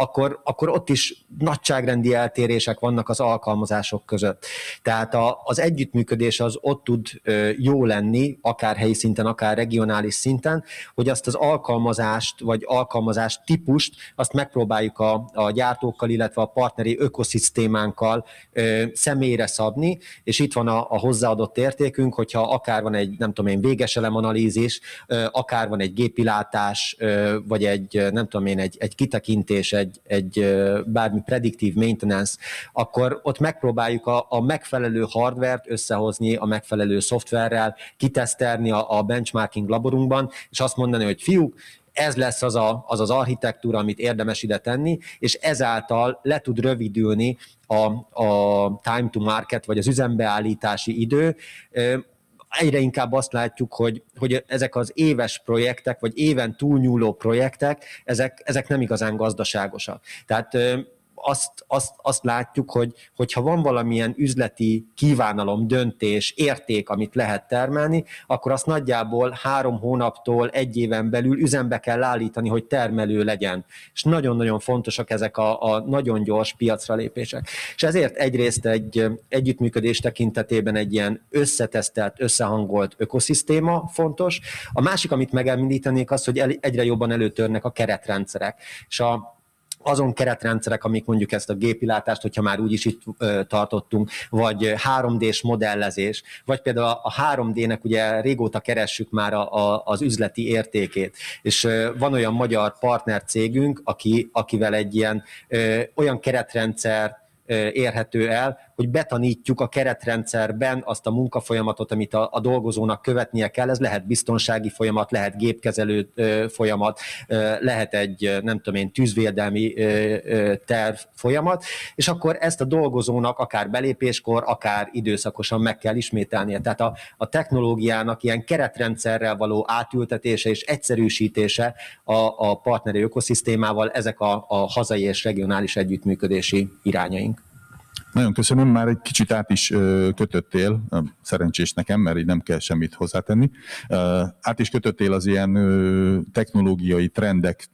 Akkor, akkor ott is nagyságrendi eltérések vannak az alkalmazások között. Tehát a, az együttműködés az ott tud jó lenni, akár helyi szinten, akár regionális szinten, hogy azt az alkalmazást, vagy alkalmazás típust, azt megpróbáljuk a, a gyártókkal, illetve a partneri ökoszisztémánkkal ö, személyre szabni, és itt van a, a hozzáadott értékünk, hogyha akár van egy, nem tudom én, véges elemanalízis, ö, akár van egy gépilátás, ö, vagy egy, nem tudom én, egy, egy kitekintés, egy Egy, egy bármi prediktív maintenance, akkor ott megpróbáljuk a, a megfelelő hardvert összehozni a megfelelő szoftverrel, kitesztelni a, a benchmarking laborunkban, és azt mondani, hogy fiúk, ez lesz az a, az, az architektúra, amit érdemes ide tenni, és ezáltal le tud rövidülni a, a time to market, vagy az üzembeállítási idő. Egyre inkább azt látjuk, hogy, hogy ezek az éves projektek, vagy éven túlnyúló projektek, ezek, ezek nem igazán gazdaságosak. Tehát azt, azt, azt látjuk, hogy hogyha van valamilyen üzleti kívánalom, döntés, érték, amit lehet termelni, akkor azt nagyjából három hónaptól egy éven belül üzembe kell állítani, hogy termelő legyen. És nagyon-nagyon fontosak ezek a, a nagyon gyors piacra lépések. És ezért egyrészt egy együttműködés tekintetében egy ilyen összetesztelt, összehangolt ökoszisztéma fontos. A másik, amit megemlítenék, az, hogy el, egyre jobban előtörnek a keretrendszerek. És a azon keretrendszerek, amik mondjuk ezt a gépilátást, hogyha már úgyis itt tartottunk, vagy három dés modellezés, vagy például a három dének ugye régóta keressük már a, a, az üzleti értékét, és van olyan magyar partnercégünk, aki, akivel egy ilyen ö, olyan keretrendszer érhető el, hogy betanítjuk a keretrendszerben azt a munkafolyamatot, amit a, a dolgozónak követnie kell. Ez lehet biztonsági folyamat, lehet gépkezelő folyamat, lehet egy, nem tudom én, tűzvédelmi terv folyamat, és akkor ezt a dolgozónak akár belépéskor, akár időszakosan meg kell ismételnie. Tehát a, a technológiának ilyen keretrendszerrel való átültetése és egyszerűsítése a, a partneri ökoszisztémával ezek a, a hazai és regionális együttműködési irányaink. Nagyon köszönöm, már egy kicsit át is kötöttél, szerencsés nekem, mert így nem kell semmit hozzátenni. Át is kötöttél az ilyen technológiai trendek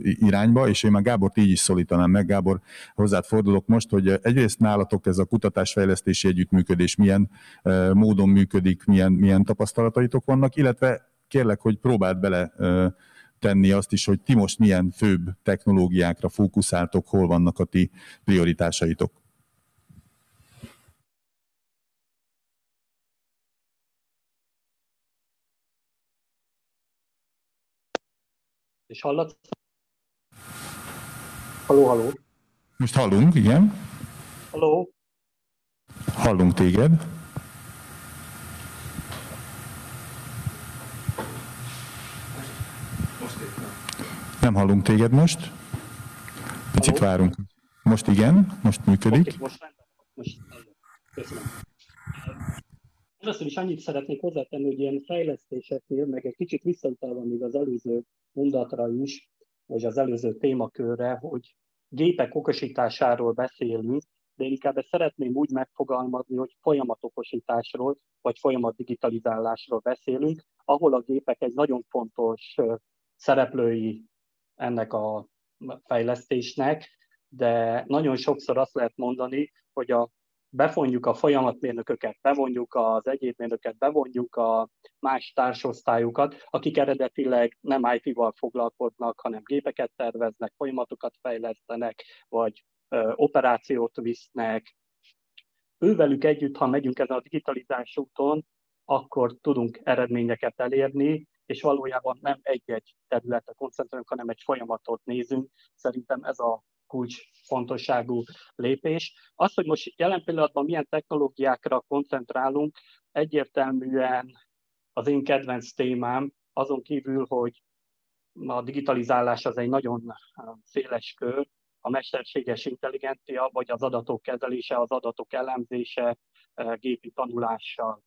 irányba, és én már Gábort így is szólítanám meg. Gábor, hozzád fordulok most, hogy egyrészt nálatok ez a kutatásfejlesztési együttműködés milyen módon működik, milyen, milyen tapasztalataitok vannak, illetve kérlek, hogy próbáld bele tenni azt is, hogy ti most milyen főbb technológiákra fókuszáltok, hol vannak a ti prioritásaitok. És hallatsz? Halló, halló. Most hallunk, igen. Halló. Hallunk téged. Nem hallunk téged most. Picit halló? Várunk. Most igen, most működik. Okay, most rendben, most köszönöm. Először is annyit szeretnék hozzátenni, hogy ilyen fejlesztéseknél, meg egy kicsit visszautalva még az előző mondatra is, vagy az előző témakörre, hogy gépek okosításáról beszélünk, de inkább ezt szeretném úgy megfogalmazni, hogy folyamatokosításról, vagy folyamat digitalizálásról beszélünk, ahol a gépek egy nagyon fontos szereplői ennek a fejlesztésnek, de nagyon sokszor azt lehet mondani, hogy a befonjuk a folyamatmérnököket, bevonjuk az egyéb bevonjuk a más társosztályukat, akik eredetileg nem í té-val foglalkoznak, hanem gépeket terveznek, folyamatokat fejlesztenek, vagy ö, operációt visznek. Ővelük együtt, ha megyünk ezen a digitalizációs úton, akkor tudunk eredményeket elérni, és valójában nem egy-egy területre koncentrálunk, hanem egy folyamatot nézünk. Szerintem ez a kulcsfontosságú lépés. Az, hogy most jelen pillanatban milyen technológiákra koncentrálunk, egyértelműen az én kedvenc témám, azon kívül, hogy a digitalizálás az egy nagyon széles kör, a mesterséges intelligencia, vagy az adatok kezelése, az adatok elemzése, gépi tanulással.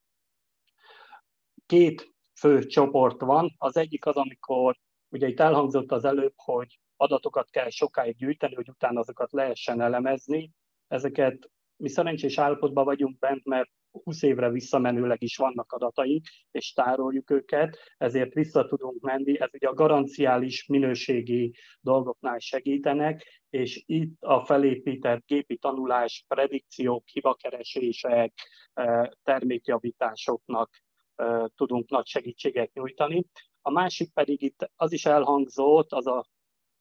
Két fő csoport van, az egyik az, amikor, ugye itt elhangzott az előbb, hogy adatokat kell sokáig gyűjteni, hogy utána azokat lehessen elemezni. Ezeket mi szerencsés állapotban vagyunk bent, mert húsz évre visszamenőleg is vannak adataink, és tároljuk őket, ezért vissza tudunk menni. Ez ugye a garanciális minőségi dolgoknál segítenek, és itt a felépített gépi tanulás, predikciók, hibakeresések, termékjavításoknak tudunk nagy segítséget nyújtani. A másik pedig itt az is elhangzott, az a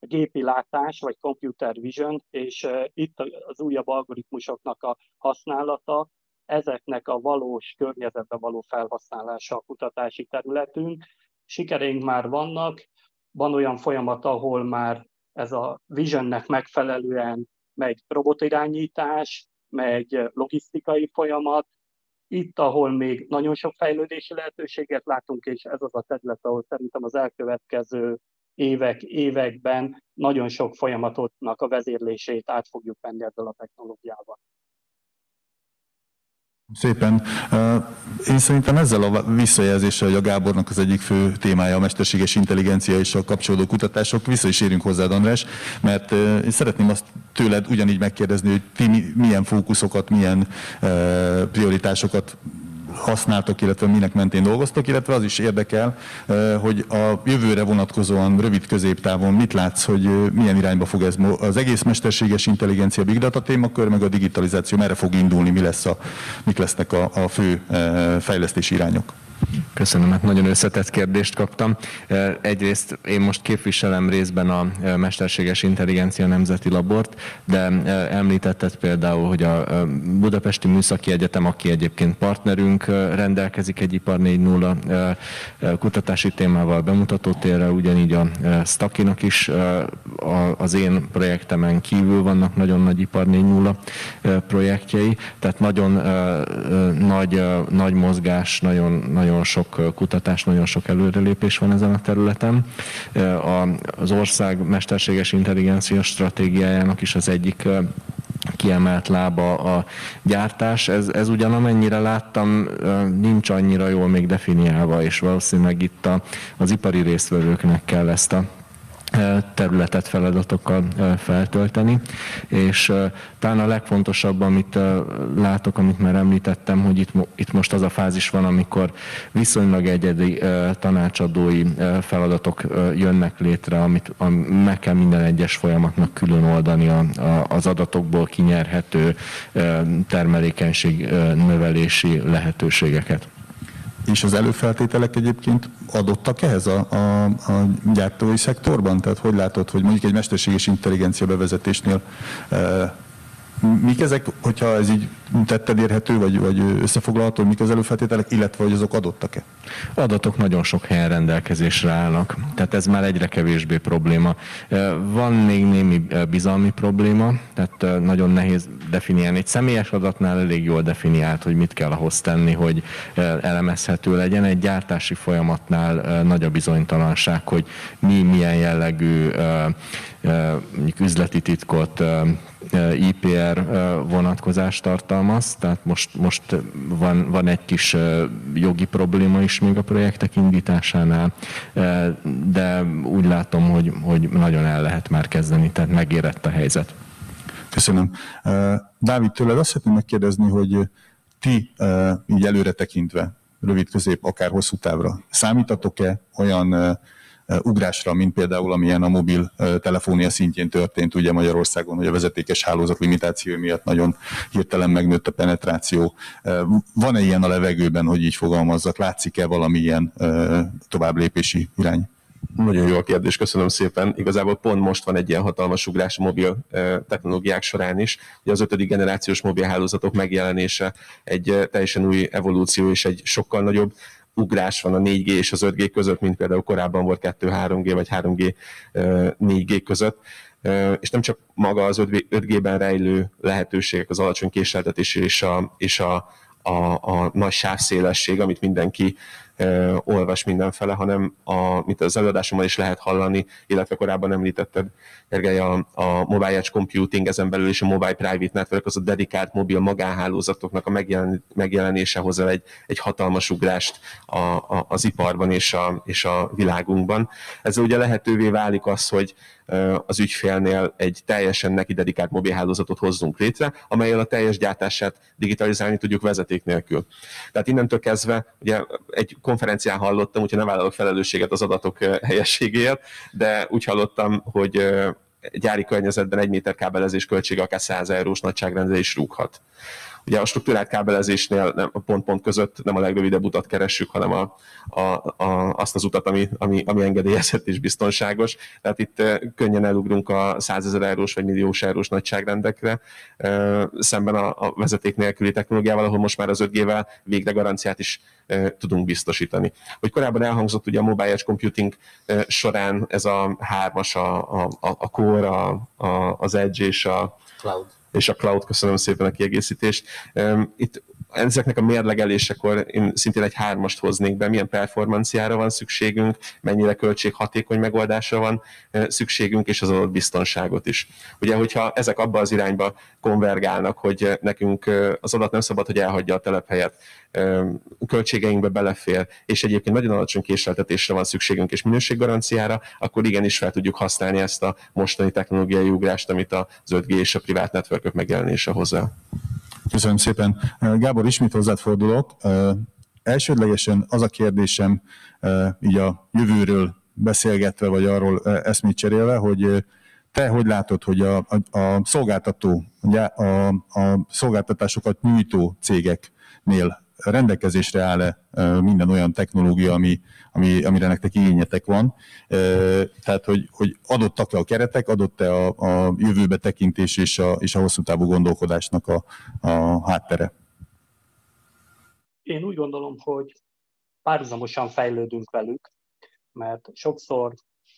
gépi látás, vagy computer vision, és itt az újabb algoritmusoknak a használata, ezeknek a valós környezetben való felhasználása a kutatási területünk. Sikereink már vannak, van olyan folyamat, ahol már ez a visionnek megfelelően megy robotirányítás, megy logisztikai folyamat. Itt, ahol még nagyon sok fejlődési lehetőséget látunk, és ez az a terület, ahol szerintem az elkövetkező évek, években nagyon sok folyamatotnak a vezérlését át fogjuk venni ezzel a technológiával. Szépen. Én szerintem ezzel a visszajelzéssel, hogy a Gábornak az egyik fő témája a mesterséges intelligencia és a kapcsolódó kutatások, vissza is érünk hozzád, András, mert én szeretném azt tőled ugyanígy megkérdezni, hogy ti milyen fókuszokat, milyen prioritásokat használtok, illetve minek mentén dolgoztok, illetve az is érdekel, hogy a jövőre vonatkozóan rövid középtávon mit látsz, hogy milyen irányba fog ez az egész mesterséges intelligencia, big data témakör, meg a digitalizáció, merre fog indulni, mi lesz a, mik lesznek a, a fő fejlesztési irányok? Köszönöm, hát nagyon összetett kérdést kaptam. Egyrészt én most képviselem részben a Mesterséges Intelligencia Nemzeti Labort, de említetted például, hogy a Budapesti Műszaki Egyetem, aki egyébként partnerünk, rendelkezik egy Ipar négy pont nulla kutatási témával bemutatótérrel, ugyanígy a SZTAKI-nak is az én projektemen kívül vannak nagyon nagy Ipar négy pont nulla projektjei, tehát nagyon nagy, nagy mozgás, nagyon, nagyon Nagyon sok kutatás, nagyon sok előrelépés van ezen a területen. Az ország mesterséges intelligencia stratégiájának is az egyik kiemelt lába a gyártás. Ez, ez ugyan amennyire láttam, nincs annyira jól még definiálva, és valószínűleg itt a, az ipari résztvevőknek kell ezt a területet, feladatokkal feltölteni. És talán a legfontosabb, amit látok, amit már említettem, hogy itt, itt most az a fázis van, amikor viszonylag egyedi tanácsadói feladatok jönnek létre, amit meg kell minden egyes folyamatnak külön oldani az adatokból kinyerhető termelékenység növelési lehetőségeket. És az előfeltételek egyébként adottak ehhez a, a, a gyártói szektorban? Tehát hogy látod, hogy mondjuk egy mesterséges intelligencia bevezetésnél e, mik ezek, hogyha ez így tetted érhető, vagy, vagy összefoglalható, mik az előfeltételek, illetve hogy azok adottak-e? Adatok nagyon sok helyen rendelkezésre állnak, tehát ez már egyre kevésbé probléma. Van még némi bizalmi probléma, tehát nagyon nehéz definiálni. Egy személyes adatnál elég jól definiált, hogy mit kell ahhoz tenni, hogy elemezhető legyen. Egy gyártási folyamatnál nagy a bizonytalanság, hogy mi milyen jellegű üzleti titkot, i pé er vonatkozást tartalmaz, tehát most, most van, van egy kis jogi probléma is még a projektek indításánál, de úgy látom, hogy, hogy nagyon el lehet már kezdeni, tehát megérett a helyzet. Köszönöm. Dávid, tőled azt szeretném megkérdezni, hogy ti így előre tekintve, rövid, közép, akár hosszú távra, számítatok-e olyan ugrásra, mint például amilyen a mobil telefonia szintjén történt ugye Magyarországon, hogy a vezetékes hálózat limitáció miatt nagyon hirtelen megnőtt a penetráció. Van-e ilyen a levegőben, hogy így fogalmazzak? Látszik-e valamilyen továbblépési irány? Nagyon jó a kérdés, köszönöm szépen. Igazából pont most van egy ilyen hatalmas ugrás a mobil technológiák során is. Ugye az ötödik generációs mobilhálózatok megjelenése egy teljesen új evolúció és egy sokkal nagyobb ugrás van a négy G és az öt G között, mint például korábban volt kettő három G vagy három G négy G között. És nem csak maga az öt G-ben rejlő lehetőségek, az alacsony késleltetés és a, és a, a, a nagy sávszélesség, amit mindenki olvas mindenfele, hanem a, mint az előadásomban is lehet hallani, illetve korábban említetted, Gergely, a, a Mobile Edge Computing, ezen belül is a Mobile Private Network, az a dedikált mobil magánhálózatoknak a megjelen, megjelenése hozzá egy, egy hatalmas ugrást a, a, az iparban és a, és a világunkban. Ezzel ugye lehetővé válik az, hogy az ügyfélnél egy teljesen neki dedikált mobilhálózatot hozzunk létre, amellyel a teljes gyártását digitalizálni tudjuk vezeték nélkül. Tehát innentől kezdve, ugye egy konferencián hallottam, úgyhogy nem vállalok felelősséget az adatok helyességéért, de úgy hallottam, hogy gyári környezetben egy méter kábelezés költsége akár száz eurós nagyságrendre is rúghat. Ugye a struktúrált kábelezésnél nem, a pont-pont között nem a legrövidebb utat keressük, hanem a, a, a, azt az utat, ami, ami, ami engedélyezett és biztonságos. Tehát itt könnyen elugrunk a százezer eurós vagy milliós eurós nagyságrendekre, szemben a, a vezeték nélküli technológiával, ahol most már az öt G-vel végre garanciát is tudunk biztosítani. Hogy korábban elhangzott, ugye a Mobile Edge Computing során ez a hármas, a, a, a Core, a, a, az Edge és a Cloud. és a Cloud, köszönöm szépen a kiegészítést. Itt ezeknek a mérlegelésekor én szintén egy hármast hoznék be, milyen performanciára van szükségünk, mennyire költséghatékony megoldásra van szükségünk, és az adott biztonságot is. Ugye, hogyha ezek abba az irányba konvergálnak, hogy nekünk az adat nem szabad, hogy elhagyja a telephelyet, költségeinkbe belefér, és egyébként nagyon alacsony késleltetésre van szükségünk és minőséggaranciára, akkor igenis fel tudjuk használni ezt a mostani technológiai ugrást, amit az öt G és a privát networkök megjelenése hozzá. Köszönöm szépen. Gábor, ismét hozzád fordulok. Elsődlegesen az a kérdésem, így a jövőről beszélgetve, vagy arról eszmét cserélve, hogy te hogy látod, hogy a, a, a szolgáltató, a, a szolgáltatásokat nyújtó cégeknél rendelkezésre áll-e minden olyan technológia, ami, ami, amire nektek igényetek van? Tehát, hogy, hogy adottak-e a keretek, adott-e a, a jövőbe tekintés és a, és a hosszú távú gondolkodásnak a, a háttere? Én úgy gondolom, hogy párhuzamosan fejlődünk velük, mert sokszor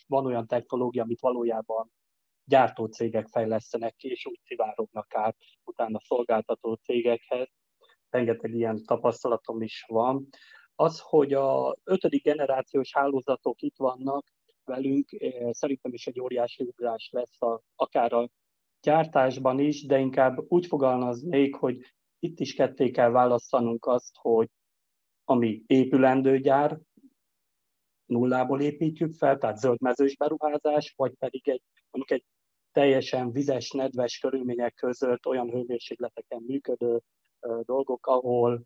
van olyan technológia, amit valójában gyártó cégek fejlesztenek ki, és úgy szivárognak át utána szolgáltató cégekhez. Rengeteg ilyen tapasztalatom is van. Az, hogy a ötödik generációs hálózatok itt vannak velünk, szerintem is egy óriási ugrás lesz a, akár a gyártásban is, de inkább úgy fogalmaznék, hogy itt is ketté kell választanunk azt, hogy ami épülendő gyár, nullából építjük fel, tehát zöldmezős beruházás, vagy pedig egy, egy teljesen vizes, nedves körülmények között olyan hőmérsékleteken működő uh, dolgok, ahol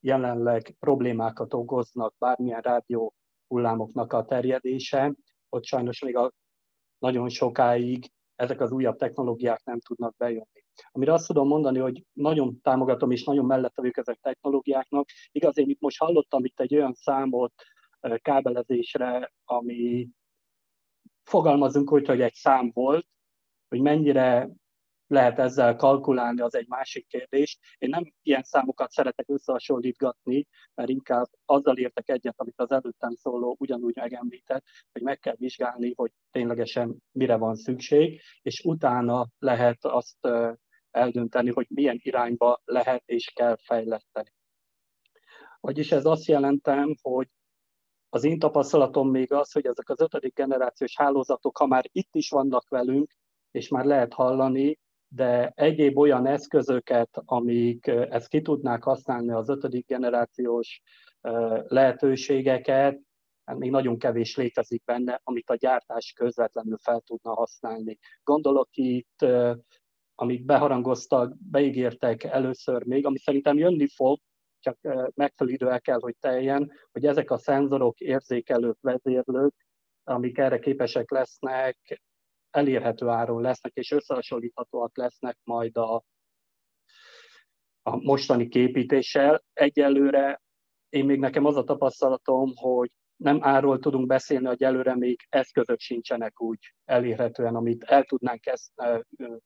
jelenleg problémákat okoznak bármilyen rádió hullámoknak a terjedése, ott sajnos még a, nagyon sokáig ezek az újabb technológiák nem tudnak bejönni. Amire azt tudom mondani, hogy nagyon támogatom és nagyon mellette vagyok ezek technológiáknak. Igaz, én itt most hallottam itt egy olyan számot kábelezésre, ami fogalmazunk úgy, hogy egy szám volt, hogy mennyire lehet ezzel kalkulálni, az egy másik kérdés. Én nem ilyen számokat szeretek összehasonlítgatni, mert inkább azzal értek egyet, amit az előttem szóló ugyanúgy megemlített, hogy meg kell vizsgálni, hogy ténylegesen mire van szükség, és utána lehet azt eldönteni, hogy milyen irányba lehet és kell fejleszteni. Vagyis ez azt jelentem, hogy az én tapasztalatom még az, hogy ezek az ötödik generációs hálózatok, ha már itt is vannak velünk, és már lehet hallani, de egyéb olyan eszközöket, amik ezt ki tudnák használni, az ötödik generációs lehetőségeket, még nagyon kevés létezik benne, amit a gyártás közvetlenül fel tudna használni. Gondolok itt, amik beharangoztak, beígértek először még, ami szerintem jönni fog, csak megfelelő idő el kell, hogy teljen, hogy ezek a szenzorok, érzékelők, vezérlők, amik erre képesek lesznek, elérhető áron lesznek, és összehasonlíthatóak lesznek majd a, a mostani képítéssel. Egyelőre én még nekem az a tapasztalatom, hogy nem árról tudunk beszélni, hogy előre még eszközök sincsenek úgy elérhetően, amit el tudnánk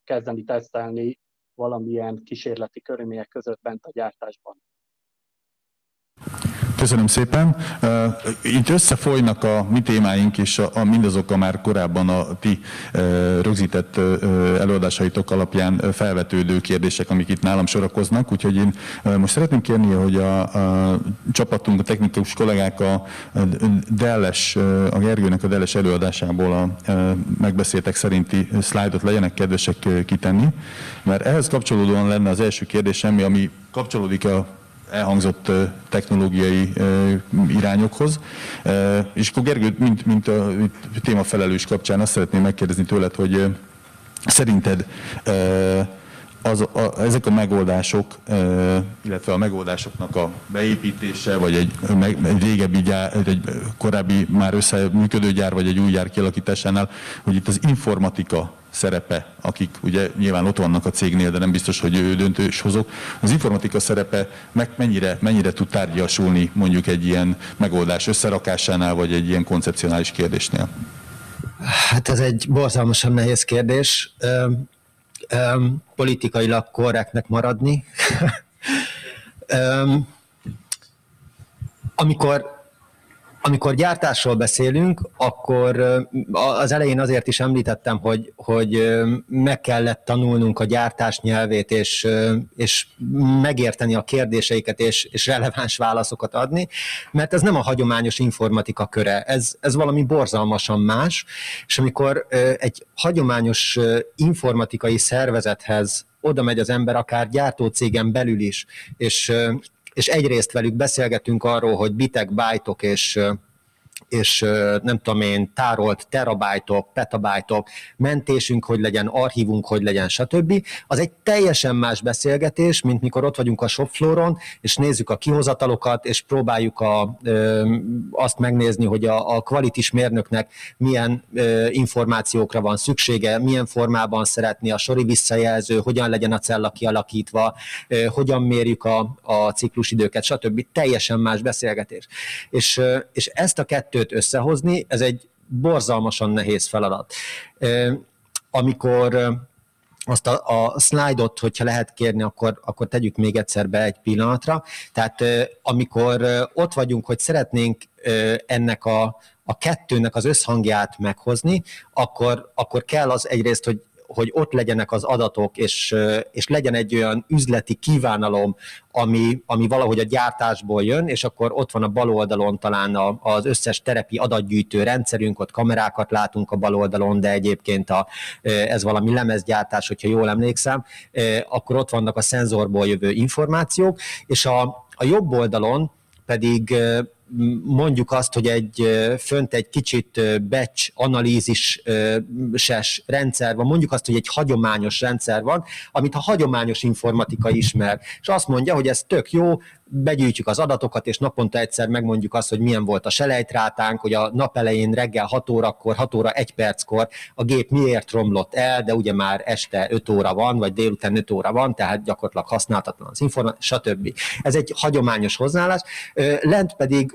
kezdeni tesztelni valamilyen kísérleti körülmények között bent a gyártásban. Köszönöm szépen. Itt összefolynak a mi témáink és a, a mindazok, a már korábban a ti rögzített előadásaitok alapján felvetődő kérdések, amik itt nálam sorakoznak. Úgyhogy én most szeretném kérni, hogy a, a csapatunk, a technikus kollégák a Dell-es, a Gergőnek a Dell-es előadásából a megbeszéltek szerinti szlájdot legyenek kedvesek kitenni. Mert ehhez kapcsolódóan lenne az első kérdésem, ami kapcsolódik a elhangzott technológiai irányokhoz. És akkor Gergő, mint, mint a témafelelős kapcsán azt szeretném megkérdezni tőled, hogy szerinted az, a, ezek a megoldások, illetve a megoldásoknak a beépítése, vagy egy, egy régebbi gyár, egy korábbi már összeműködő gyár, vagy egy új gyár kialakításánál, hogy itt az informatika szerepe, akik ugye nyilván ott vannak a cégnél, de nem biztos, hogy ő döntős hozók. Az informatika szerepe meg mennyire, mennyire tud tárgyasulni mondjuk egy ilyen megoldás összerakásánál, vagy egy ilyen koncepcionális kérdésnél? Hát ez egy borzalmasan nehéz kérdés. Öm, öm, politikailag korrektnek maradni. öm, amikor Amikor gyártásról beszélünk, akkor az elején azért is említettem, hogy, hogy meg kellett tanulnunk a gyártás nyelvét, és, és megérteni a kérdéseiket, és, és releváns válaszokat adni, mert ez nem a hagyományos informatika köre, ez, ez valami borzalmasan más, és amikor egy hagyományos informatikai szervezethez oda megy az ember, akár gyártócégen belül is, és és egyrészt velük beszélgetünk arról, hogy bitek, bájtok, és, és nem tudom én, tárolt terabájtok, petabájtok, mentésünk, hogy legyen, archívunk, hogy legyen, stb. Az egy teljesen más beszélgetés, mint mikor ott vagyunk a shopflooron, és nézzük a kihozatalokat, és próbáljuk a, azt megnézni, hogy a, a kvalitis mérnöknek milyen információkra van szüksége, milyen formában szeretné a sori visszajelző, hogyan legyen a cella kialakítva, hogyan mérjük a, a ciklusidőket, stb. Teljesen más beszélgetés. És, és ezt a kettőt összehozni, ez egy borzalmasan nehéz feladat. Amikor azt a, a szlájdot, hogyha lehet kérni, akkor, akkor tegyük még egyszer be egy pillanatra. Tehát amikor ott vagyunk, hogy szeretnénk ennek a, a kettőnek az összhangját meghozni, akkor, akkor kell az egyrészt, hogy hogy ott legyenek az adatok, és, és legyen egy olyan üzleti kívánalom, ami, ami valahogy a gyártásból jön, és akkor ott van a bal oldalon talán az összes terepi adatgyűjtő rendszerünk, ott kamerákat látunk a bal oldalon, de egyébként a, ez valami lemezgyártás, hogyha jól emlékszem, akkor ott vannak a szenzorból jövő információk, és a, a jobb oldalon pedig mondjuk azt, hogy egy fönt egy kicsit batch analízises rendszer van, mondjuk azt, hogy egy hagyományos rendszer van, amit a hagyományos informatika ismer, és azt mondja, hogy ez tök jó, begyűjtjük az adatokat, és naponta egyszer megmondjuk azt, hogy milyen volt a selejtrátánk, hogy a nap elején reggel hat órakor, hat óra egy perckor a gép miért romlott el, de ugye már este öt óra van, vagy délután öt óra van, tehát gyakorlatilag használhatatlan az információ, stb. Ez egy hagyományos hozzáállás. Lent pedig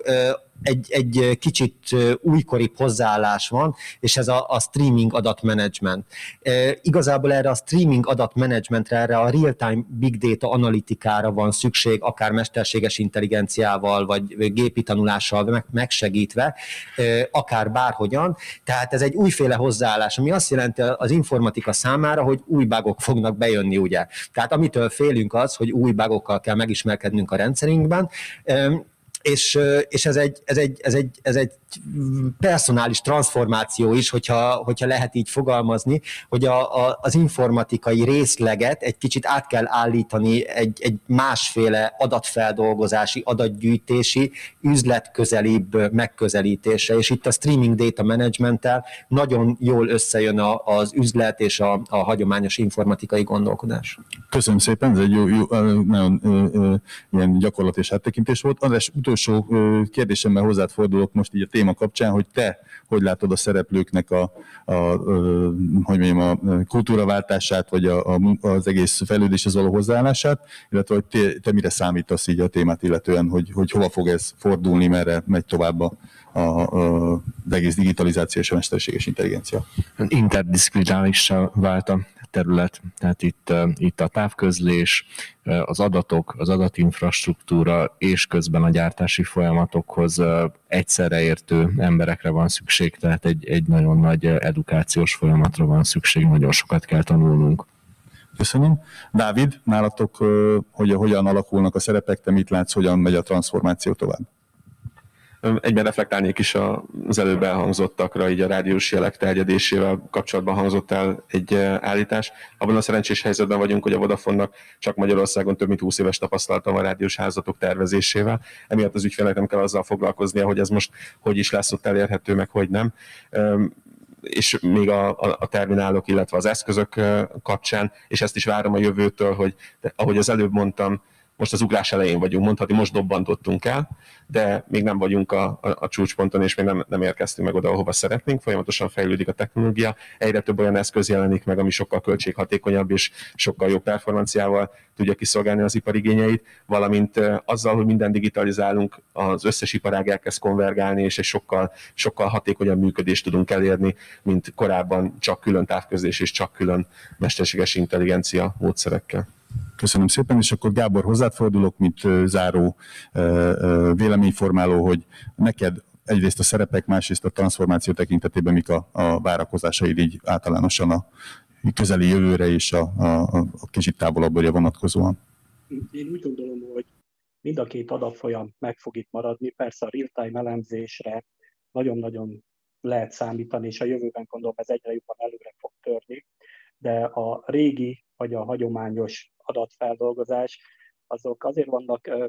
Egy, egy kicsit újkoribb hozzáállás van, és ez a, a streaming adatmenedzsment. E, igazából erre a streaming adatmenedzsmentre, erre a real-time big data analitikára van szükség, akár mesterséges intelligenciával, vagy gépi tanulással meg, megsegítve, e, akár bárhogyan. Tehát ez egy újféle hozzáállás, ami azt jelenti az informatika számára, hogy új bugok fognak bejönni, ugye. Tehát amitől félünk az, hogy új bugokkal kell megismerkednünk a rendszerünkben, e, És, és ez, egy, ez, egy, ez, egy, ez egy personális transformáció is, hogyha, hogyha lehet így fogalmazni, hogy a, a, az informatikai részleget egy kicsit át kell állítani egy, egy másféle adatfeldolgozási, adatgyűjtési, üzletközelibb megközelítése. És itt a streaming data management-tel nagyon jól összejön a, az üzlet és a, a hagyományos informatikai gondolkodás. Köszönöm szépen, ez egy jó, jó, nagyon ilyen gyakorlat és áttekintés volt. András, utolsó kérdésemmel hozzád fordulok most így a téma kapcsán, hogy te hogy látod a szereplőknek a, a, a, hogy mondjam, a kultúraváltását, vagy a, a, az egész fejlődéshez való hozzáállását, illetve hogy te, te mire számítasz így a témát illetően, hogy, hogy hova fog ez fordulni, merre megy tovább a, a, a, az egész digitalizáció és a mesterséges intelligencia? Interdisziplinárissá vált a terület, tehát itt, itt a távközlés, az adatok, az adatinfrastruktúra és közben a gyártási folyamatokhoz egyszerre értő emberekre van szükség, tehát egy, egy nagyon nagy edukációs folyamatra van szükség, nagyon sokat kell tanulnunk. Köszönöm. Dávid, nálatok hogy hogyan alakulnak a szerepek, te mit látsz, hogyan megy a transzformáció tovább? Egyben reflektálnék is az előbb elhangzottakra, így a rádiós jelek terjedésével kapcsolatban hangzott el egy állítás. Abban a szerencsés helyzetben vagyunk, hogy a Vodafonnak csak Magyarországon több mint húsz éves tapasztalata van a rádiós hálózatok tervezésével. Emiatt az ügyfelek nem kell azzal foglalkoznia, hogy ez most hogy is lesz ott elérhető, meg hogy nem. És még a, a, a terminálok, illetve az eszközök kapcsán, és ezt is várom a jövőtől, hogy de, ahogy az előbb mondtam, most az ugrás elején vagyunk, mondhatni, most dobbantottunk el, de még nem vagyunk a, a, a csúcsponton, és még nem, nem érkeztünk meg oda, ahova szeretnénk. Folyamatosan fejlődik a technológia, egyre több olyan eszköz jelenik meg, ami sokkal költséghatékonyabb és sokkal jobb performanciával tudja kiszolgálni az iparigényeit, valamint azzal, hogy mindent digitalizálunk, az összes iparág elkezd konvergálni, és egy sokkal, sokkal hatékonyabb működést tudunk elérni, mint korábban csak külön távközlés és csak külön mesterséges intelligencia módszerekkel. Köszönöm szépen, és akkor Gábor, hozzád fordulok, mint záró véleményformáló, hogy neked egyrészt a szerepek, másrészt a transformáció tekintetében mik a, a várakozásaid így általánosan a közeli jövőre és a, a, a kicsit távolabbra vonatkozóan? Én úgy gondolom, hogy mind a két adatfolyam meg fog itt maradni, persze a real-time elemzésre nagyon-nagyon lehet számítani, és a jövőben gondolom ez egyre jobban előre fog törni, de a régi vagy a hagyományos adatfeldolgozás, azok azért vannak uh,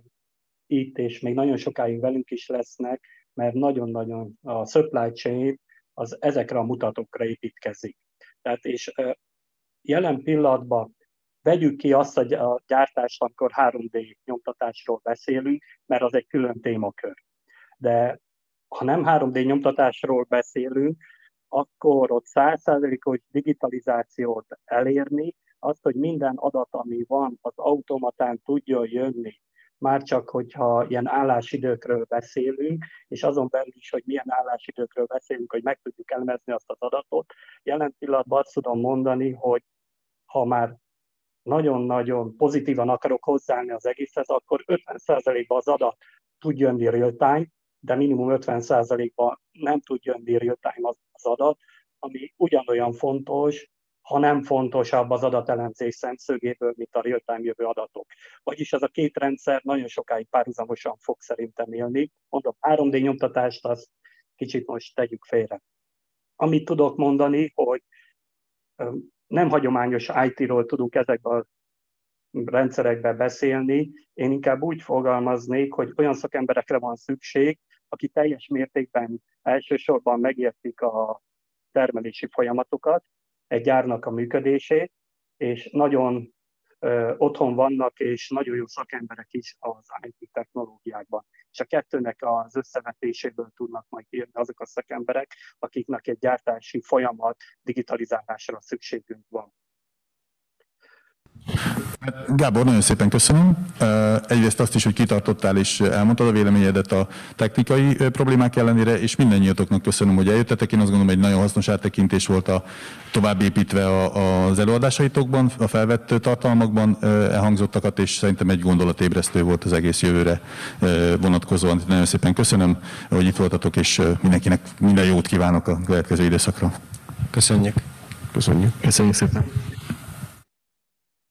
itt, és még nagyon sokáig velünk is lesznek, mert nagyon-nagyon a supply chain az ezekre a mutatókra építkezik. Tehát és uh, jelen pillanatban vegyük ki azt a gyártást, amikor három dé nyomtatásról beszélünk, mert az egy külön témakör. De ha nem három dé nyomtatásról beszélünk, akkor ott száz százalékos digitalizációt elérni, azt, hogy minden adat, ami van, az automatán tudjon jönni, már csak, hogyha ilyen állásidőkről beszélünk, és azon belül is, hogy milyen állásidőkről beszélünk, hogy meg tudjuk elemezni azt az adatot. Jelen pillanatban azt tudom mondani, hogy ha már nagyon-nagyon pozitívan akarok hozzáállni az egészhez, akkor ötven százalékban az adat tud jönni real-time, de minimum ötven százalékban nem tud jönni real-time az, az adat, ami ugyanolyan fontos, ha nem fontosabb az adatelemzés szemszögéből, mint a real-time jövő adatok. Vagyis ez a két rendszer nagyon sokáig párhuzamosan fog szerintem élni. Mondom, három dé nyomtatást azt kicsit most tegyük félre. Amit tudok mondani, hogy nem hagyományos i té-ről tudunk ezekben a rendszerekben beszélni. Én inkább úgy fogalmaznék, hogy olyan szakemberekre van szükség, aki teljes mértékben elsősorban megértik a termelési folyamatokat, egy gyárnak a működését, és nagyon ö, otthon vannak, és nagyon jó szakemberek is az i té technológiákban. És a kettőnek az összevetéséből tudnak majd írni azok a szakemberek, akiknek egy gyártási folyamat digitalizálásra szükségünk van. Gábor, nagyon szépen köszönöm. Egyrészt azt is, hogy kitartottál és elmondtad a véleményedet a technikai problémák ellenére, és mindannyiatoknak köszönöm, hogy eljöttetek. Én azt gondolom, hogy egy nagyon hasznos áttekintés volt a továbbépítve az előadásaitokban, a felvett tartalmakban elhangzottakat, és szerintem egy gondolatébresztő volt az egész jövőre vonatkozóan. Nagyon szépen köszönöm, hogy itt voltatok, és mindenkinek minden jót kívánok a következő időszakra. Köszönjük. Köszönjük. Köszönjük szépen.